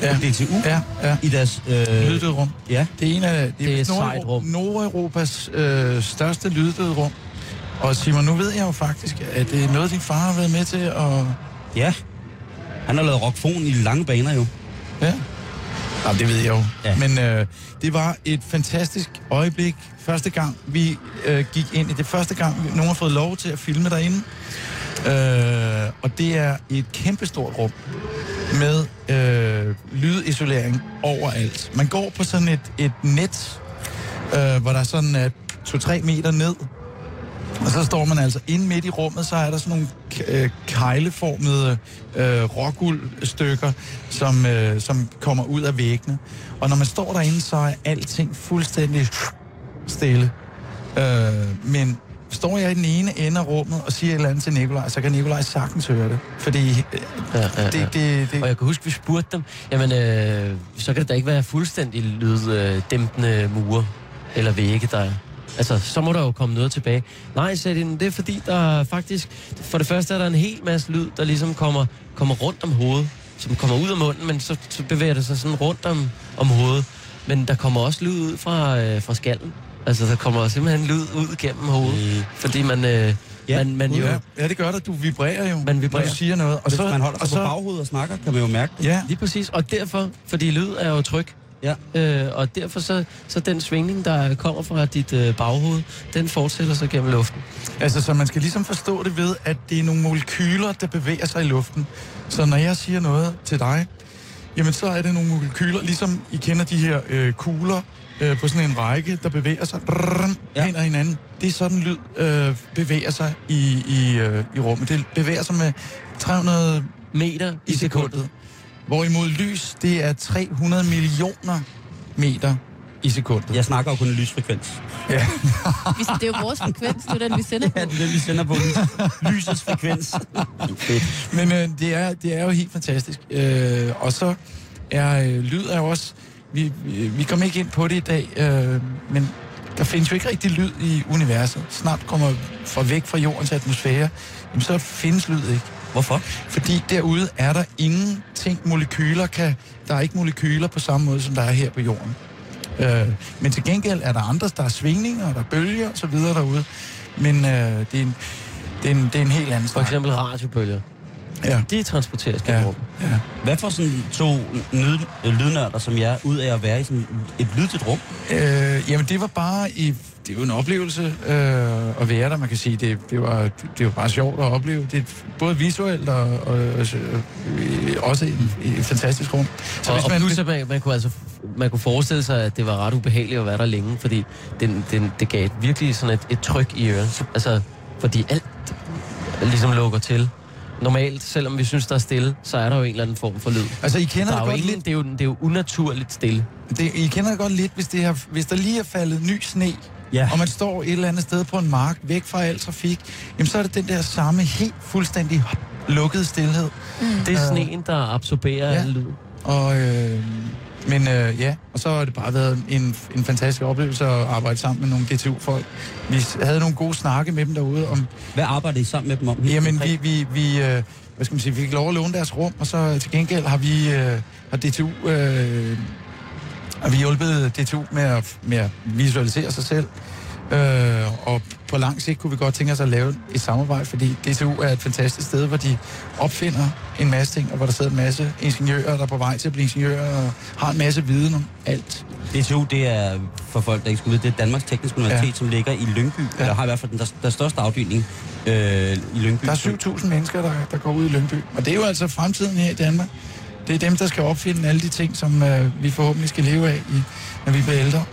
Ja. D T U, ja, ja. I deres... Øh... Lyddødrum. Ja. Det er en af det er det er Nordeuropas øh, største lyddødrum. Og Simon, nu ved jeg jo faktisk, at det er noget, din far har været med til, og... Ja. Han har lavet rockfon i lange baner, jo. Ja. Nå, det ved jeg jo. Ja. Men øh, det var et fantastisk øjeblik. Første gang, vi øh, gik ind i det. Første gang, vi, nogen har fået lov til at filme derinde. Øh, og det er et kæmpestort rum med øh, lydisolering overalt. Man går på sådan et, et net, øh, hvor der er sådan øh, to-tre meter ned. Og så står man altså inde midt i rummet, så er der sådan nogle øh, kegleformede øh, råguldstykker, som, øh, som kommer ud af væggene. Og når man står derinde, så er alting fuldstændig stille. Øh, men står jeg i den ene ende af rummet og siger et eller andet til Nicolai, så kan Nicolai sagtens høre det. Fordi øh, ja, ja, ja. Det, det, det... Og jeg kan huske, vi spurgte dem, jamen øh, så kan det da ikke være fuldstændig lyddæmpende mure eller vægge, der er. Altså, så må der jo komme noget tilbage. Nej, sagde de, det er fordi, der faktisk... For det første er der en hel masse lyd, der ligesom kommer, kommer rundt om hovedet. Som kommer ud af munden, men så, så bevæger det sig sådan rundt om, om hovedet. Men der kommer også lyd ud fra, øh, fra skallen. Altså, der kommer simpelthen lyd ud gennem hovedet. Mm. Fordi man... Øh, ja, man, man jo, ja, det gør det. Du vibrerer jo, man vibrerer. Når du siger noget. Og hvis så, man holder sig på baghovedet og snakker, kan man jo mærke det. Ja. Lige præcis. Og derfor, fordi lyd er jo tryk. Ja. Øh, og derfor så, så den svingning, der kommer fra dit øh, baghoved, den fortsætter sig gennem luften. Altså, så man skal ligesom forstå det ved, at det er nogle molekyler, der bevæger sig i luften. Så når jeg siger noget til dig, jamen så er det nogle molekyler, ligesom I kender de her øh, kugler øh, på sådan en række, der bevæger sig brrr, ja. Hen ad hinanden. Det er sådan, lyd øh, bevæger sig i, i, øh, i rummet. Det bevæger sig med tre hundrede meter i sekundet. sekundet. Hvorimod lys, det er tre hundrede millioner meter i sekundet. Jeg snakker jo kun lysfrekvens. Ja. Det er jo vores frekvens, det er den, vi sender på. Ja, det er den, vi sender på. Lysets frekvens. Men øh, det, er, det er jo helt fantastisk. Øh, og så er øh, lyd er jo også... Vi, vi, vi kommer ikke ind på det i dag, øh, men der findes jo ikke rigtig lyd i universet. Snart kommer fra væk fra jordens atmosfære, jamen, så findes lyd ikke. Hvorfor? Fordi derude er der ingenting, molekyler kan... Der er ikke molekyler på samme måde, som der er her på jorden. Øh, men til gengæld er der andre, der er svingninger, der er bølger og så videre derude. Men øh, det, er en, det, er en, det er en helt anden snak. For eksempel radiobølger. Ja. De transporteres gennem rummet. Ja. Ja. Hvad får sådan to lydnørder som jeg ud af at være i sådan et lydtæt rum? Øh, jamen det var bare i... Det er jo en oplevelse øh, at være der, man kan sige. Det, det, var, det, det var bare sjovt at opleve. Det er både visuelt og, og, og også et, et fantastisk rum. Så og, hvis man, og pludselig, man, man, kunne altså, man kunne forestille sig, at det var ret ubehageligt at være der længe, fordi den, den, det gav et, virkelig sådan et, et tryk i øret. Altså, fordi alt ligesom lukker til. Normalt, selvom vi synes, der er stille, så er der jo en eller anden form for lyd. Altså, I kender det godt ingen, lidt... Det er, jo, det er jo unaturligt stille. Det, I kender det godt lidt, hvis, det her, hvis der lige er faldet ny sne... Ja. Og man står et eller andet sted på en mark, væk fra al trafik, jamen så er det den der samme, helt fuldstændig lukkede stilhed. Mm. Det er sneen, der absorberer ja. Al lyd. Og, øh, men øh, ja, og så har det bare været en, en fantastisk oplevelse at arbejde sammen med nogle G T U-folk. Vi havde nogle gode snakke med dem derude om... Hvad arbejdede I sammen med dem om? Jamen, vi, vi, vi, øh, hvad skal man sige, vi fik lov at låne deres rum, og så til gengæld har vi øh, har D T U... Øh, Og vi hjulpede D T U med at, med at visualisere sig selv, øh, og på lang sigt kunne vi godt tænke os at lave et samarbejde, fordi D T U er et fantastisk sted, hvor de opfinder en masse ting, og hvor der sidder en masse ingeniører, der er på vej til at blive ingeniører, og har en masse viden om alt. D T U, det er, for folk, der ikke skulle vide, det er Danmarks Teknisk Universitet, ja. Som ligger i Lyngby, ja. Eller har i hvert fald den der, der største afdeling øh, i Lyngby. Der er syv tusind mennesker, der, der går ud i Lyngby, og det er jo altså fremtiden her i Danmark. Det er dem, der skal opfinde alle de ting, som øh, vi forhåbentlig skal leve af, i, når vi bliver ældre.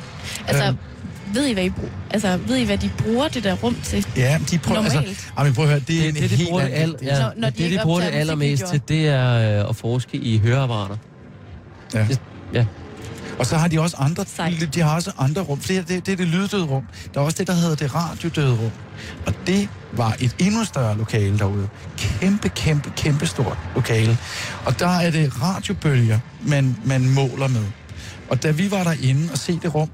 Altså, øhm. ved I, hvad I bruger? Altså, ved I, hvad de bruger det der rum til? Ja, de prøver... Normalt. Altså, jamen, prøv at høre, det er det, en det, de helt... Al, ja. Når, når de det, de bruger det allermest til, det er øh, at forske i høreapparater. Ja. Ja. Og så har de også andre, de har også andre rum. For det, det, det er det lyddøde rum. Der er også det, der hedder det radiodøde rum. Og det var et endnu større lokale derude. Kæmpe, kæmpe, kæmpe stort lokale. Og der er det radiobølger, man, man måler med. Og da vi var derinde og se det rum,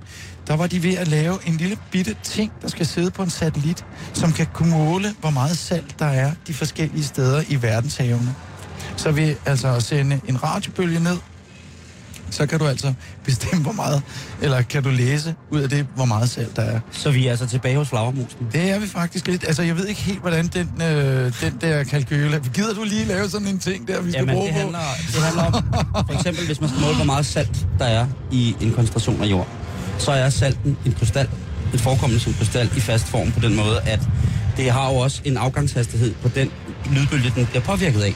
der var de ved at lave en lille bitte ting, der skal sidde på en satellit, som kan kunne måle, hvor meget salt der er de forskellige steder i verdenshavene. Så ved altså at sende en radiobølge ned, så kan du altså bestemme, hvor meget, eller kan du læse ud af det, hvor meget salg der er. Så vi er altså tilbage hos flagermusen? Det er vi faktisk lidt. Altså, jeg ved ikke helt, hvordan den, øh, den der kalkyle... Gider du lige lave sådan en ting der, vi skal Jamen, bruge det handler, på? Det handler om, for eksempel, hvis man skal måle, hvor meget salt der er i en koncentration af jord, så er salten en krystal, en forekommende som krystal i fast form på den måde, at det har jo også en afgangshastighed på den lydbølge, den bliver påvirket af.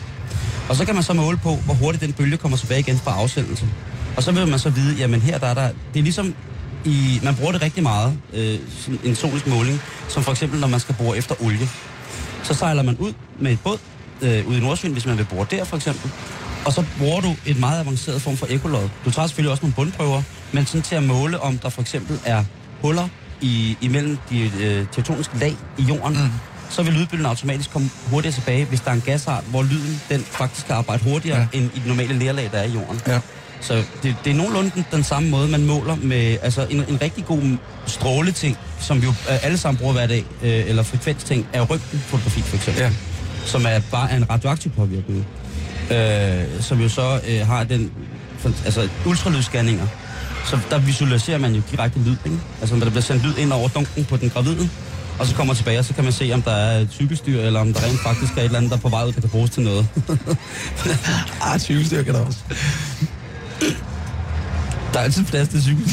Og så kan man så måle på, hvor hurtigt den bølge kommer tilbage igen fra afsendelsen. Og så vil man så vide, jamen her der er der... Det er ligesom, i, man bruger det rigtig meget, øh, en sonisk måling, som for eksempel, når man skal bore efter olie. Så sejler man ud med et båd, øh, ude i Nordsøen, hvis man vil bore der for eksempel. Og så bruger du et meget avanceret form for ekolod. Du tager selvfølgelig også nogle bundprøver, men sådan til at måle, om der for eksempel er huller i, imellem de øh, tektoniske lag i jorden, mm. så vil lydbølgen automatisk komme hurtigere tilbage, hvis der er en gasart, hvor lyden den faktisk kan arbejde hurtigere ja. end i det normale lerlag, der er i jorden. Ja. Så det, det er nogenlunde den, den samme måde, man måler med altså en, en rigtig god stråleting, som vi jo alle sammen bruger hver dag, øh, eller frekvensting, er røntgenfotografi for eksempel, ja. som er bare en radioaktiv påvirkning, øh, som jo så øh, har den, altså ultralydsscanninger. Så der visualiserer man jo direkte lyd, ikke? Altså når der bliver sendt lyd ind over dunken på den gravide, og så kommer tilbage, og så kan man se, om der er et cykelstyr, eller om der rent faktisk er et eller andet, der på vej ud kan bruges til noget. Ah, cykelstyr kan der også. Der er altid plads til cykel.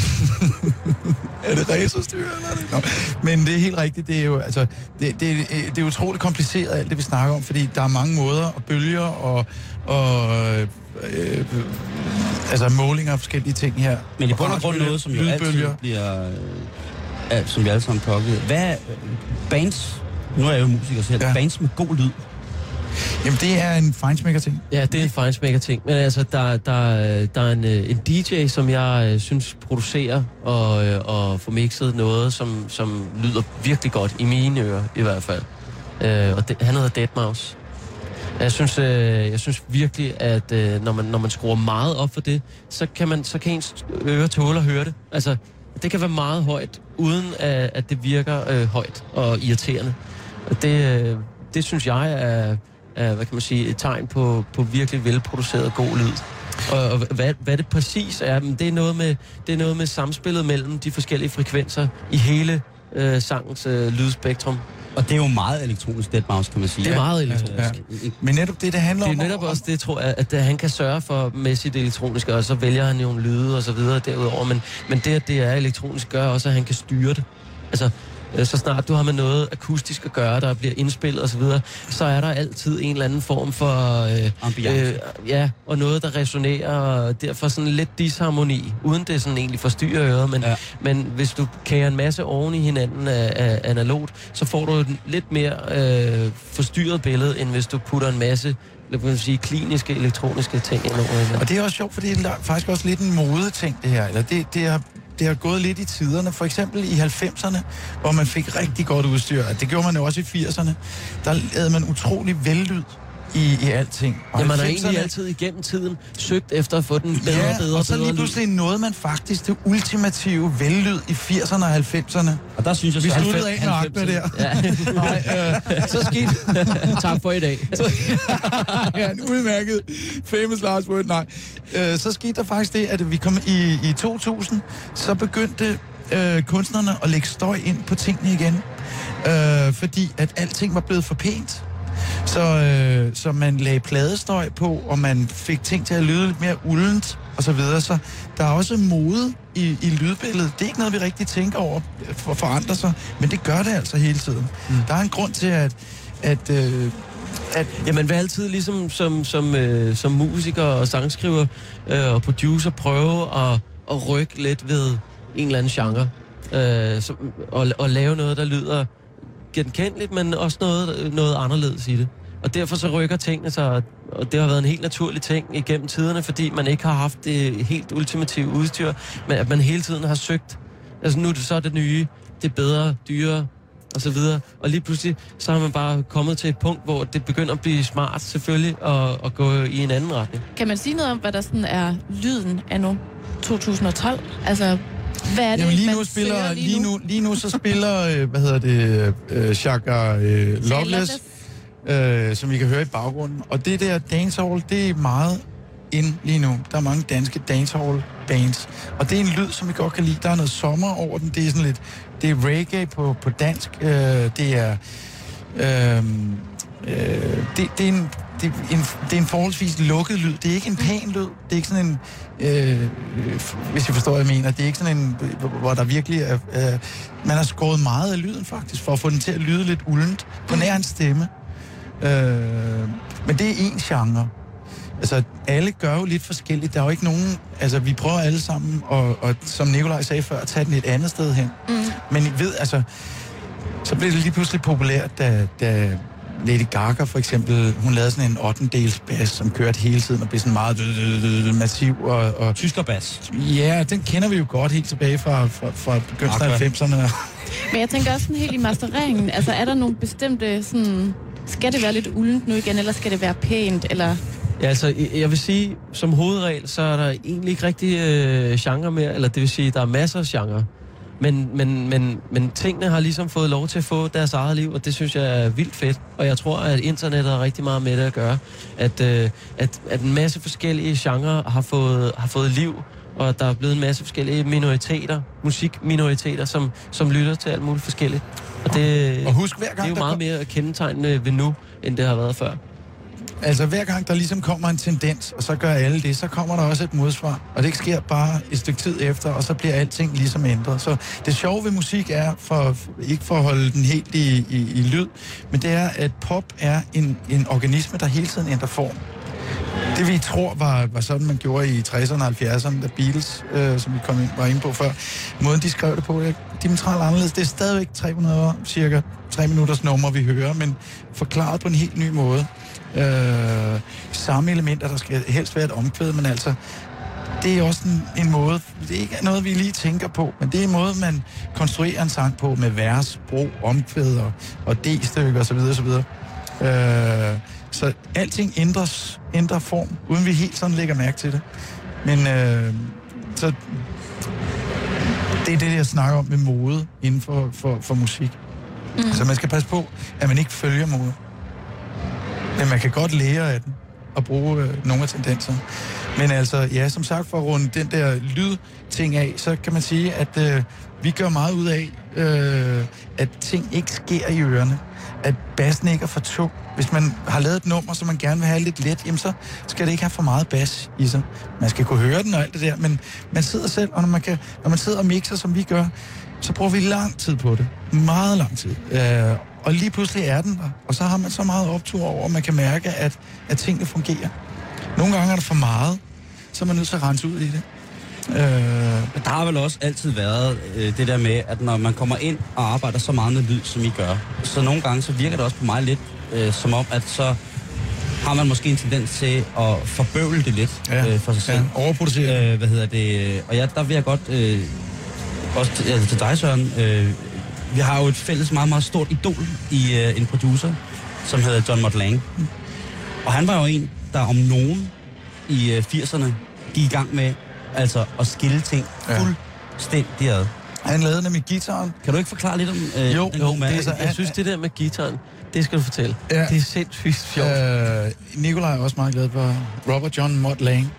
Er det racerstyr, eller er det? Nå. Men det er helt rigtigt, det er jo, altså, det, det, det er utroligt kompliceret, alt det vi snakker om, fordi der er mange måder, og bølger, og... og Øh, øh, altså målinger af forskellige ting her. Men i bund og grund noget, som jo altid bliver, øh, som vi alle sammen påvirket. Hvad bands, nu er jeg jo musiker selv, ja. bands med god lyd? Jamen det er en fejnsmækker-ting. Ja, det er en fejnsmækker-ting. Men altså, der, der, der er en, en D J, som jeg øh, synes producerer og, øh, og får mixet noget, som, som lyder virkelig godt, i mine ører i hvert fald. Øh, og de, han hedder Deadmau five. Jeg synes, øh, jeg synes virkelig, at øh, når man når man skruer meget op for det, så kan man så kan ens øre tåle at høre det. Altså det kan være meget højt, uden at, at det virker øh, højt og irriterende. Og det øh, det synes jeg er, er hvad kan man sige et tegn på på virkelig velproduceret god lyd. Og, og hvad, hvad det præcis er, men det er noget med det er noget med samspillet mellem de forskellige frekvenser i hele øh, sangens øh, lydspektrum. Og det er jo meget elektronisk, Deadmau five, kan man sige. Det er meget elektronisk. Ja. Men netop det, det handler om... Det er netop om, også det, tror jeg, at, at han kan sørge for med sit elektroniske, og så vælger han jo lyde og så videre derudover. Men, men det, at det er elektronisk, gør også, at han kan styre det. Altså, så snart du har med noget akustisk at gøre, der bliver indspillet og så videre, så er der altid en eller anden form for... Øh, ambiance. Øh, ja, og noget, der resonerer, og derfor sådan lidt disharmoni, uden det sådan egentlig forstyrrer øret, men, ja. men hvis du kager en masse oven i hinanden af, af analogt, så får du et lidt mere øh, forstyrret billede, end hvis du putter en masse kan man sige, kliniske, elektroniske ting ind over hinanden. Og det er også sjovt, fordi det er faktisk også lidt en modeting, det her. Eller det, det er Det har gået lidt i tiderne, for eksempel i halvfemserne, hvor man fik rigtig godt udstyr. Det gjorde man jo også i firserne. Der lavede man utrolig vellyd i, i alting. Og ja, man har egentlig altid igennem tiden søgt efter at få den bedre og ja, bedre. og så lige pludselig nåede man faktisk det ultimative vellyd i firserne og halvfemserne. Og der synes jeg, vi sluttede af med Aqua der. Ja. Nej, øh, så skidt. Tak for i dag. Ja, en udmærket famous last word, nej. Øh, så skete der faktisk det, at vi kom i, i to tusind, så begyndte øh, kunstnerne at lægge støj ind på tingene igen. Øh, fordi at alting var blevet for pænt. Så, øh, så man lagde pladestøj på, og man fik ting til at lyde lidt mere uldent, og så videre. Så der er også mode i, i lydbilledet. Det er ikke noget, vi rigtig tænker over for forandrer sig, men det gør det altså hele tiden. Mm. Der er en grund til, at... at øh, At, ja, man vil altid ligesom som, som, øh, som musiker og sangskriver øh, og producer prøve at, at rykke lidt ved en eller anden genre. Øh, som, og, og lave noget, der lyder genkendeligt, men også noget, noget anderledes i det. Og derfor så rykker tingene sig, og det har været en helt naturlig ting igennem tiderne, fordi man ikke har haft det helt ultimative udstyr, men at man hele tiden har søgt. Altså nu er det så det nye, det er bedre, dyrere, og så videre. Og lige pludselig, så har man bare kommet til et punkt, hvor det begynder at blive smart, selvfølgelig, og, og gå i en anden retning. Kan man sige noget om, hvad der sådan er lyden anno to tusind og tolv? Altså, hvad er det, Jamen, lige nu spiller lige nu? Lige, nu, lige nu så spiller, hvad hedder det, øh, Shaka øh, Loveless, øh, som vi kan høre i baggrunden. Og det der dancehall, det er meget ind lige nu. Der er mange danske dancehall bands. Og det er en lyd, som vi godt kan lide. Der er noget sommer over den. Det er sådan lidt... Det er reggae på, på dansk. Øh, det er... Øh, øh, det, det er en... Det er, en, det er en forholdsvis lukket lyd. Det er ikke en pæn lyd. Det er ikke sådan en... Øh, hvis jeg forstår, hvad jeg mener. Det er ikke sådan en... Hvor der virkelig er... Øh, man har skåret meget af lyden, faktisk, for at få den til at lyde lidt uldent. På nær en stemme. Øh, men det er én genre. Altså, alle gør jo lidt forskelligt. Der er jo ikke nogen... Altså, vi prøver alle sammen, og, og som Nicolai sagde før, at tage den et andet sted hen. Mm. Men I ved, altså... Så blev det lige pludselig populært, da... da Lady Gaga for eksempel, hun lavede sådan en ottendels bas, som kørte hele tiden og blev sådan meget massiv. Og, og... Tyskerbas. Ja, den kender vi jo godt helt tilbage fra, fra, fra begyndelsen af halvfemserne. Men jeg tænker også sådan helt i mastereringen, altså er der nogle bestemte sådan, skal det være lidt uldent nu igen, eller skal det være pænt, eller... Ja, altså, jeg vil sige, som hovedregel, så er der egentlig ikke rigtig øh, genre mere, eller det vil sige, der er masser af genre. Men, men, men, men tingene har ligesom fået lov til at få deres eget liv, og det synes jeg er vildt fedt. Og jeg tror, at internettet har rigtig meget med det at gøre. At, øh, at, at en masse forskellige genrer har fået, har fået liv, og der er blevet en masse forskellige minoriteter, musikminoriteter, som, som lytter til alt muligt forskelligt. Og det, og husk, hver gang, det er jo meget kom... mere kendetegnende ved nu, end det har været før. Altså hver gang der ligesom kommer en tendens, og så gør alle det, så kommer der også et modsvar. Og det sker bare et stykke tid efter, og så bliver alting ligesom ændret. Så det sjove ved musik er, for ikke for at holde den helt i, i, i lyd, men det er, at pop er en, en organisme, der hele tiden ændrer form. Det vi tror var, var sådan, man gjorde i tresserne og halvfjerdserne, da Beatles, øh, som vi kom ind, var inde på før, måden de skrev det på, det er dimensionalt anderledes. Det er stadigvæk tre hundrede år, cirka tre minutters nummer, vi hører, men forklaret på en helt ny måde. Øh, samme elementer, der skal helst være et omkvæd, men altså, det er også en, en måde, det er ikke noget, vi lige tænker på, men det er en måde, man konstruerer en sang på med vers, brug, omkvæd og, og D-stykker osv. osv. Øh, så alting ændres, ændrer form, uden vi helt sådan lægger mærke til det. Men øh, så det er det, jeg snakker om med mode inden for, for, for musik. Mm. Så man skal passe på, at man ikke følger mode. Men man kan godt lære af den og bruge øh, nogle af tendenserne. Men altså, ja, som sagt, for at runde den der lydting af, så kan man sige, at øh, vi gør meget ud af, øh, at ting ikke sker i ørerne. At bassen ikke er for tung. Hvis man har lavet et nummer, som man gerne vil have lidt let, jamen så skal det ikke have for meget bas i sig. Man skal kunne høre den og alt det der, men man sidder selv, og når man, kan, når man sidder og mixer, som vi gør, så bruger vi lang tid på det. Meget lang tid. Øh, Og lige pludselig er den der, og så har man så meget optur over, at man kan mærke, at, at tingene fungerer. Nogle gange er det for meget, så er man nødt til at rense ud i det. Øh... Der har vel også altid været øh, det der med, at når man kommer ind og arbejder så meget med lyd, som I gør, så nogle gange så virker det også på mig lidt øh, som om, at så har man måske en tendens til at forbøvle det lidt ja, øh, for sig selv. Ja, overproducere. Øh, hvad hedder det? Og ja, der vil jeg godt, øh, også til, altså til dig, Søren, øh, vi har jo et fælles meget, meget stort idol i øh, en producer, som hedder John Mutt Lange. Og han var jo en, der om nogen i øh, firserne gik i gang med altså at skille ting ja. fuldstændig ad. Han lavede det med guitaren. Kan du ikke forklare lidt om øh, jo, den jo, mand? Det, så, jeg, jeg synes, det der med guitaren, det skal du fortælle. Ja. Det er sindssygt sjovt. Øh, Nicolai er også meget glad for Robert John Mutt Lange.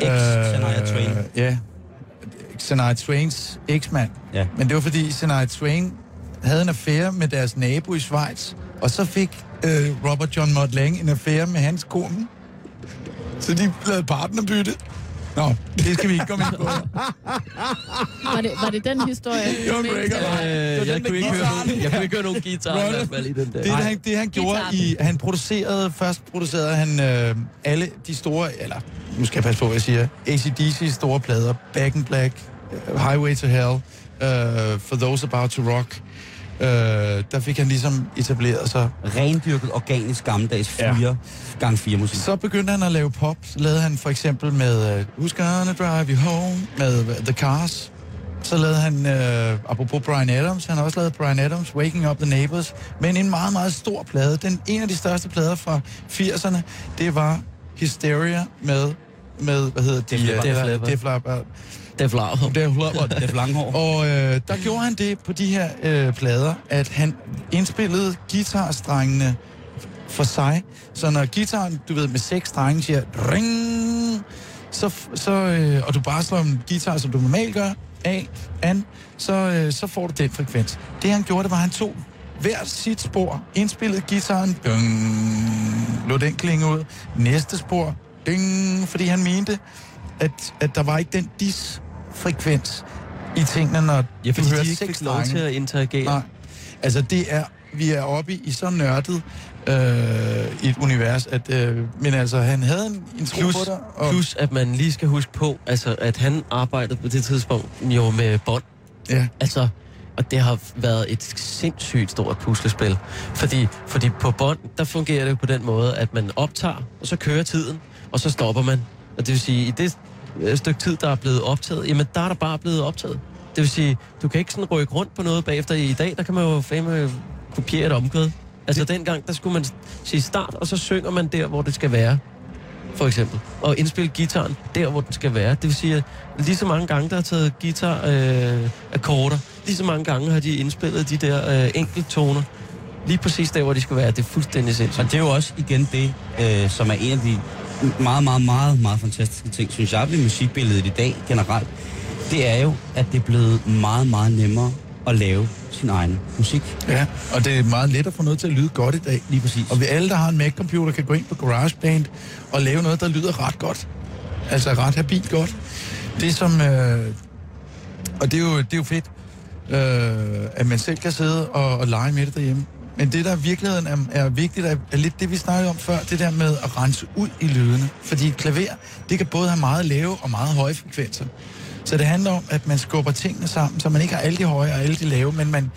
Ex Shania Twain. Øh, ja, Shania Twains eksmand. Ja. Men det var fordi Shania Twain havde en affære med deres nabo i Schweiz, og så fik øh, Robert John Mutt Lange en affære med hans kone. Så de lavede partnerbytte. Nå, det skal vi ikke komme ind på. Var det, var det den historie? Jo, men, øh, jeg, jeg kunne ikke høre, høre nogen guitar i hvert fald i den der. Det, han, det han gjorde i... Han producerede... Først producerede han øh, alle de store... Eller, nu skal jeg passe på, hvad jeg siger. A C D C store plader. Back in Black. Highway to Hell. Uh, For Those About to Rock. Øh, der fik han ligesom etableret sig. Rendyrket, organisk, gammeldags fire gange fire musik. Så begyndte han at lave pop. Så lavede han for eksempel med uh, Who's Gonna Drive You Home, med uh, The Cars. Så lavede han, uh, apropos Bryan Adams, han har også lavet Bryan Adams, Waking Up the Neighbors, men en meget, meget stor plade. Den, en af de største plader fra firserne, det var Hysteria med, med hvad hedder det? Def Leppard. Det er Det er Langhår. Og øh, der gjorde han det på de her øh, plader, at han indspillede guitarstrengene for sig. Så når guitaren, du ved, med seks strenge siger, ring, så, så, øh, og du bare slår en guitar, som du normalt gør, af, an, så, øh, så får du den frekvens. Det han gjorde, det var, han tog hver sit spor, indspillede guitaren, ding, lå den klinge ud, næste spor, ding, fordi han mente, at, at der var ikke den dis-frekvens i tingene, når ja, du hører seks fik lov til at interagere. Nej. Altså, det er, vi er oppe i, i så nørdet øh, et univers, at, øh, men altså, han havde en, en tro plus, på dig. Og... Plus, at man lige skal huske på, altså, at han arbejdede på det tidspunkt jo med bånd. Ja. Altså, og det har været et sindssygt stort puslespil. Fordi, fordi på bånd, der fungerer det på den måde, at man optager, og så kører tiden, og så stopper man. Og det vil sige, i det stykke tid, der er blevet optaget, jamen der er der bare blevet optaget. Det vil sige, du kan ikke sådan rykke rundt på noget bagefter. I dag, der kan man jo fandme kopiere et omkvæd. Altså det... dengang, der skulle man sige start, og så synger man der, hvor det skal være. For eksempel. Og indspille gitaren der, hvor den skal være. Det vil sige, at lige så mange gange, der har taget guitar-akkorder, øh, lige så mange gange har de indspillet de der øh, enkelte toner. Lige præcis der, hvor de skal være. Det er fuldstændig sindssygt. Og det er jo også igen det, øh, som er en af de meget, meget, meget, meget fantastiske ting, synes jeg, ved musikbilledet i dag generelt. Det er jo, at det er blevet meget, meget nemmere at lave sin egen musik. Ja, og det er meget let at få noget til at lyde godt i dag. Lige præcis. Og vi alle, der har en Mac-computer, kan gå ind på GarageBand og lave noget, der lyder ret godt. Altså ret habilt godt. Det som... Øh... Og det er jo, det er jo fedt, øh, at man selv kan sidde og, og lege med det derhjemme. Men det, der i virkeligheden er, er vigtigt, er, er lidt det, vi snakkede om før, det der med at rense ud i lydene. Fordi et klaver, det kan både have meget lave og meget høje frekvenser. Så det handler om, at man skubber tingene sammen, så man ikke har alle de høje og alle de lave, men man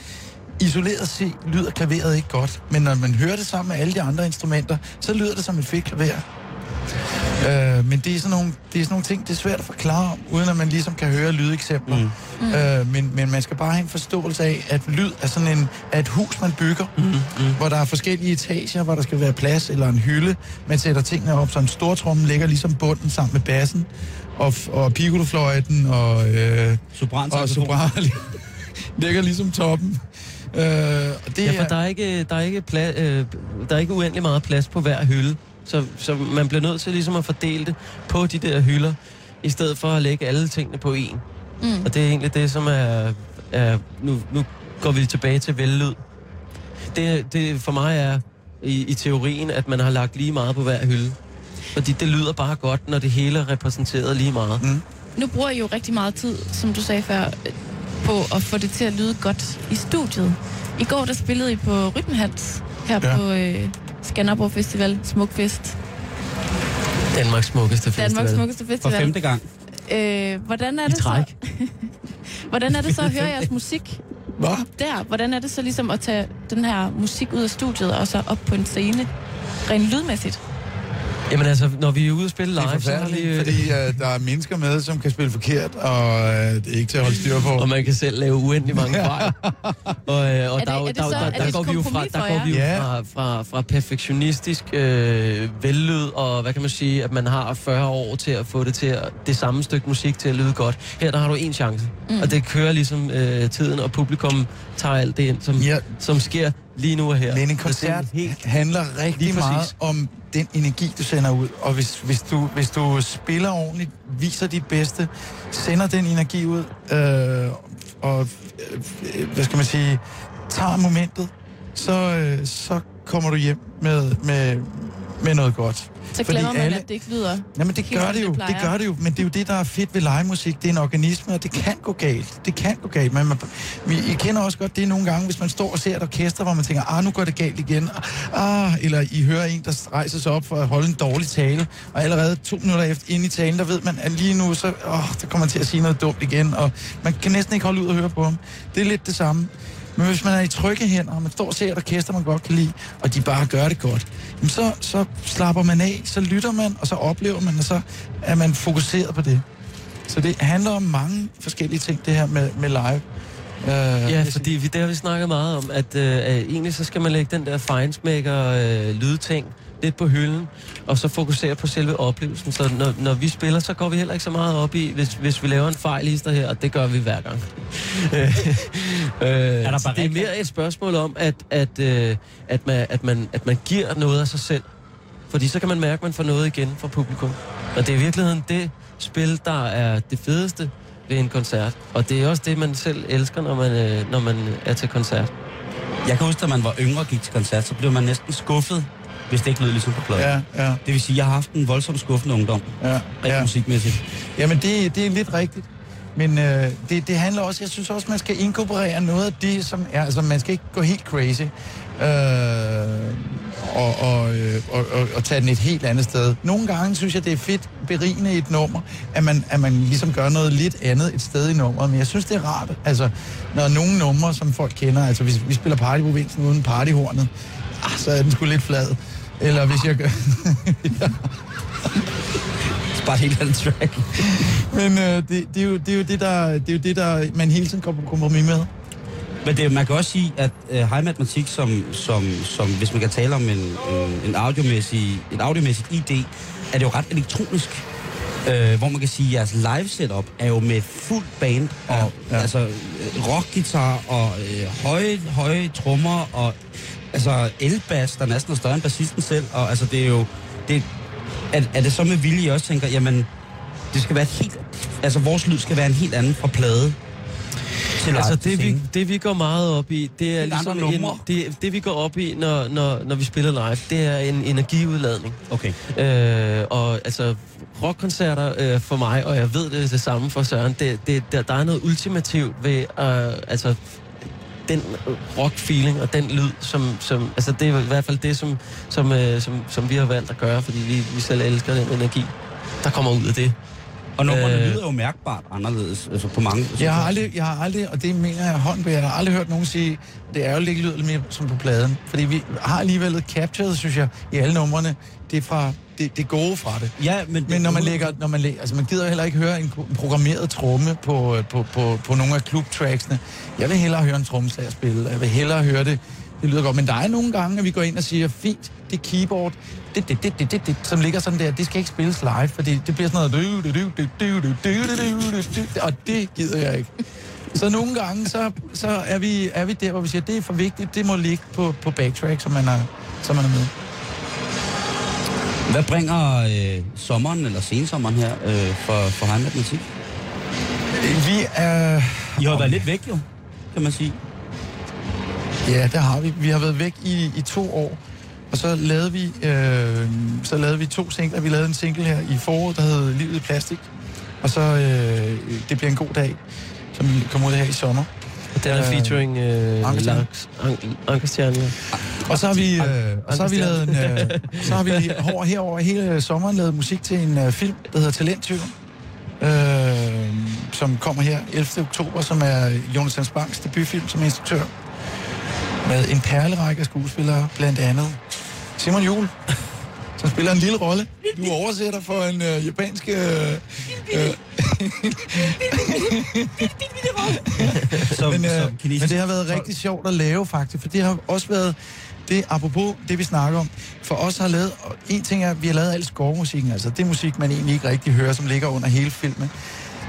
isoleret set lyder klaveret ikke godt. Men når man hører det sammen med alle de andre instrumenter, så lyder det som et fedt klaver. Øh, men det er, sådan nogle, det er sådan nogle ting, det er svært at forklare om, uden at man ligesom kan høre lydeksempler. Mm. Mm. Øh, men, men man skal bare have en forståelse af, at lyd er sådan en, at et hus, man bygger, mm. Mm. hvor der er forskellige etager, hvor der skal være plads eller en hylde. Man sætter tingene op, så en stortrommen ligger ligesom bunden sammen med bassen, og, og piccolo-fløjten og øh, sopran ligger ligesom toppen. Øh, og det ja, for er... der er ikke, der er ikke, pla- øh, der er ikke uendelig meget plads på hver hylde. Så, så man bliver nødt til ligesom at fordele det på de der hylder, i stedet for at lægge alle tingene på én. Mm. Og det er egentlig det, som er... er nu, nu går vi tilbage til vellyd. Det, det for mig er i, i teorien, at man har lagt lige meget på hver hylde. Fordi det lyder bare godt, når det hele er repræsenteret lige meget. Mm. Nu bruger I jo rigtig meget tid, som du sagde før, på at få det til at lyde godt i studiet. I går, der spillede I på Rytmenhans her ja. på... Øh, Skanderborg Festival, Smukfest. Danmarks smukkeste festival. Danmarks smukkeste festival. For femte gang. Øh, hvordan, er det så? Hvordan er det så at høre jeres musik Hva? der? Hvordan er det så ligesom at tage den her musik ud af studiet og så op på en scene, rent lydmæssigt? Jamen altså, når vi er ude og spille live, det er forfærdeligt, så er det, fordi øh, der er mennesker med, som kan spille forkert, og øh, det er ikke til at holde styr på. Og man kan selv lave uendelig mange fejl. Og, øh, og det, der, der, der, der går vi jo fra, der går vi jo fra, fra, fra perfektionistisk øh, vellyd, og hvad kan man sige, at man har fyrre år til at få det til at, det samme stykke musik til at lyde godt. Her der har du en chance, mm. og det kører ligesom øh, tiden, og publikum tager alt det ind, som, ja. som sker lige nu og her. Men en koncert helt handler rigtig meget om den energi, du sender ud. Og hvis, hvis, du, hvis du spiller ordentligt, viser dit bedste, sender den energi ud, øh, og øh, hvad skal man sige, tager momentet, så, øh, så kommer du hjem med, med, med noget godt. Så glemmer man, alle... at det ikke lyder. Jamen det gør det jo, det, det gør det jo, men det er jo det, der er fedt ved livemusik. Det er en organisme, og det kan gå galt. Det kan gå galt, men man, I kender også godt det nogle gange, hvis man står og ser et orkester, hvor man tænker, ah, nu går det galt igen. Ah, eller I hører en, der rejser sig op for at holde en dårlig tale, og allerede to minutter efter inde i talen, der ved man, at lige nu, så, oh, der kommer man til at sige noget dumt igen, og man kan næsten ikke holde ud og høre på ham. Det er lidt det samme. Men hvis man er i trygge hænder, og man står og ser et orkester, man godt kan lide, og de bare gør det godt, så, så slapper man af, så lytter man, og så oplever man, og så er man fokuseret på det. Så det handler om mange forskellige ting, det her med, med live. Øh, ja, fordi vi, det har vi snakket meget om, at øh, egentlig så skal man lægge den der feinsmækker-lydting øh, lidt på hylden, og så fokusere på selve oplevelsen. Så når, når vi spiller, så går vi heller ikke så meget op i, hvis, hvis vi laver en fejlhister her, og det gør vi hver gang. øh, er der bare det er mere et spørgsmål om, at, at, øh, at, man, at, man, at man giver noget af sig selv. Fordi så kan man mærke, at man får noget igen fra publikum. Og det er i virkeligheden det spil, der er det fedeste ved en koncert. Og det er også det, man selv elsker, når man, øh, når man er til koncert. Jeg kan huske, at man var yngre og gik til koncert, så blev man næsten skuffet, hvis det ikke lød ligesom på pladen. Ja, ja. Det vil sige, at jeg har haft en voldsom skuffende ungdom, ja, rent ja. musikmæssigt. Jamen, det, det er lidt rigtigt. Men øh, det, det handler også, jeg synes også, man skal inkorporere noget af det, som er, altså man skal ikke gå helt crazy øh, og, og, og, og, og tage den et helt andet sted. Nogle gange synes jeg, det er fedt, berigende i et nummer, at man, at man ligesom gør noget lidt andet et sted i nummeret, men jeg synes, det er rart, altså når nogle numre, som folk kender, altså hvis vi spiller Partyprovinsen uden partyhornet, ah, så er den sgu lidt flad. Eller hvis jeg gør... ja. Bare helt andet track. Men øh, det, det, er jo, det er jo det, der, det er jo det, der man hele tiden går på kompromis med. Men det, man kan også sige, at øh, Hej Matematik, som, som, som hvis man kan tale om en, en audiomæssig, en audiomæssig idé, er det jo ret elektronisk. Øh, hvor man kan sige, at jeres live-setup er jo med fuld band, ja, og ja. altså rockgitar og øh, høje, høje trommer og altså elbass, der næsten er større end bassisten selv. Og altså, det er jo... Det, Er, er det så med vilje, jeg også tænker, jamen, det skal være helt, altså vores lyd skal være en helt anden fra plade til altså det til vi, det vi går meget op i, det er ligesom en, det, det vi går op i, når, når, når vi spiller live, det er en energiudladning. Okay. Øh, og altså, rockkoncerter øh, for mig, og jeg ved det er det samme for Søren, det, det, der, der er noget ultimativt ved, øh, altså... den rock-feeling og den lyd, som, som... Altså, det er i hvert fald det, som, som, øh, som, som vi har valgt at gøre, fordi vi, vi selv elsker den energi, der kommer ud af det. Og nummerne øh, lyder jo mærkbart anderledes, altså på mange... Jeg har aldrig, jeg har aldrig og det mener jeg hånd på, jeg har aldrig hørt nogen sige, det er jo ikke lyder mere som på pladen, fordi vi har alligevel captured, synes jeg, i alle numrene, det er fra... Det, det gode fra det. Ja, men, men når man lægger, når man lægger, altså man gider heller ikke høre en programmeret tromme på på på på nogle af klubtracksene. Jeg vil hellere høre en trommeslager spille. Jeg vil hellere høre det. Det lyder godt, men der er nogle gange, at vi går ind og siger, fint, det keyboard, det det det det det, det som ligger sådan der, det skal ikke spilles live, for det bliver sådan noget, og det gider jeg ikke. Så nogle gange så så er vi er vi der, hvor vi siger, det er for vigtigt, det må ligge på på backtrack, som man er som man er med. Hvad bringer øh, sommeren eller sensommeren her øh, for, for Hej Matematik? Vi er... I har været lidt væk jo, kan man sige. Ja, det har vi. Vi har været væk i, i to år, og så lavede vi, øh, så lavede vi to singler. Vi lavede en single her i foråret, der hed Livet i Plastik, og så øh, Det bliver en god dag, som kommer ud her i sommer. Og den er featuring øh, Ankerstjerner. An- og så har vi, øh, så har vi lavet en, øh, så har vi herover, herover hele sommeren lavet musik til en øh, film, der hedder Talenttyven, øh, som kommer her ellevte oktober, som er Jonas Hans Banks debutfilm som instruktør. Med en perlerække af skuespillere, blandt andet Simon Jul, som spiller en lille rolle. Du oversætter for en øh, japansk... Øh, øh, som, men, øh, men det har været rigtig sjovt at lave faktisk, for det har også været det, apropos det vi snakker om, for os har lavet, og en ting er, at vi har lavet al scoremusikken, altså det musik man egentlig ikke rigtig hører, som ligger under hele filmen,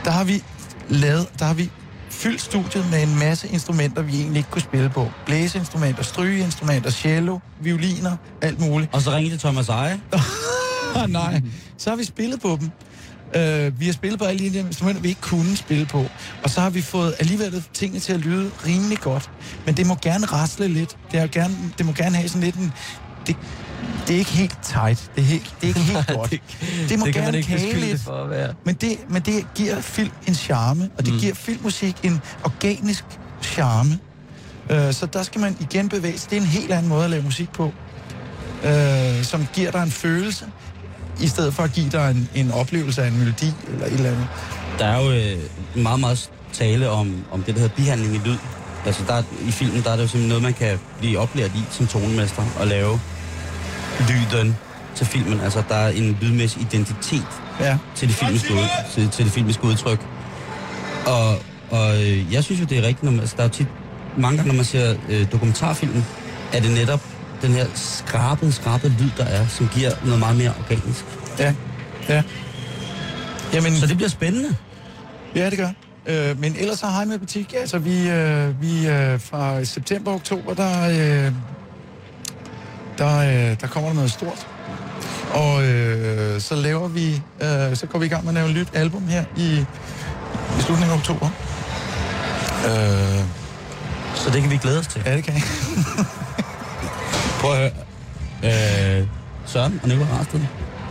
der har vi lavet, der har vi fyldt studiet med en masse instrumenter, vi egentlig ikke kunne spille på. Blæseinstrumenter, strygeinstrumenter, cello, violiner, alt muligt. Og så ringede til Thomas Eje. Nej, så har vi spillet på dem. Uh, vi har spillet på alle de instrumenter, vi ikke kunne spille på. Og så har vi fået alligevel tingene til at lyde rimelig godt. Men det må gerne rasle lidt. Det, er gerne, det må gerne have sådan lidt en... Det, det er ikke helt tight. Det er, helt, det er ikke helt godt. det, det må det gerne kage lidt. For at være. Men, det, men det giver film en charme. Og det mm. giver filmmusik en organisk charme. Uh, så der skal man igen bevæge sig. Det er en helt anden måde at lave musik på. Uh, som giver dig en følelse. I stedet for at give dig en, en oplevelse af en melodi eller et eller andet. Der er jo øh, meget, meget tale om, om det, der hedder bihandling i lyd. Altså der, i filmen, der er det jo simpelthen noget, man kan blive oplært i som tonemester og lave lyden til filmen. Altså der er en lydmæssig identitet ja. til, det filmiske, til, til det filmiske udtryk. Og, og øh, jeg synes jo, det er rigtigt. Når man, altså, der er jo tit, mange gange, når man ser øh, dokumentarfilmen, er det netop den her skrabede, skrabede lyd, der er, som giver noget meget mere organisk. Ja, ja. Jamen, så det bliver spændende. Ja, det gør. Øh, men ellers har Hej Matematik, altså vi, øh, vi øh, fra september og oktober, der, øh, der, øh, der kommer der noget stort. Og øh, så laver vi, øh, så går vi i gang med at lave et nyt album her i, i slutningen af oktober. Øh, så det kan vi glæde os til. Ja, det kan jeg. Prøv at høre. Øh, Søren og Nicolai Rasted,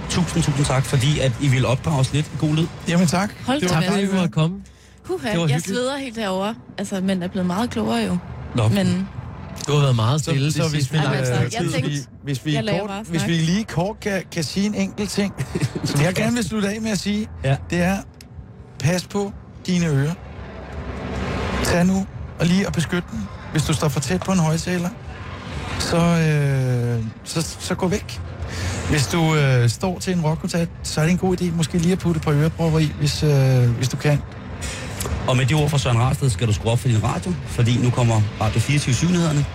tusind, tusind tak, fordi at I ville opdrage os lidt i god lyd. Jamen tak. Hold det var tak, fordi I måtte komme. Huha, jeg hyggeligt. Sveder helt herovre. Altså, men er blevet meget klogere jo. Nå. Men... Du har været meget stille, så, så hvis vi, Ej, øh, tænkte, hvis vi, hvis vi, kort, hvis vi lige kort kan, kan sige en enkelt ting, som jeg gerne vil slutte af med at sige, ja. Det er, pas på dine ører. Tag nu og lige og beskyt den. Hvis du står for tæt på en højtaler, så, øh, så, så gå væk. Hvis du øh, står til en rockkoncert, så er det en god idé måske lige at putte et par ørepropper i, hvis, øh, hvis du kan. Og med de ord fra Søren Rasted skal du skrue op for din radio, fordi nu kommer Radio fireogtyve syv-nyhederne.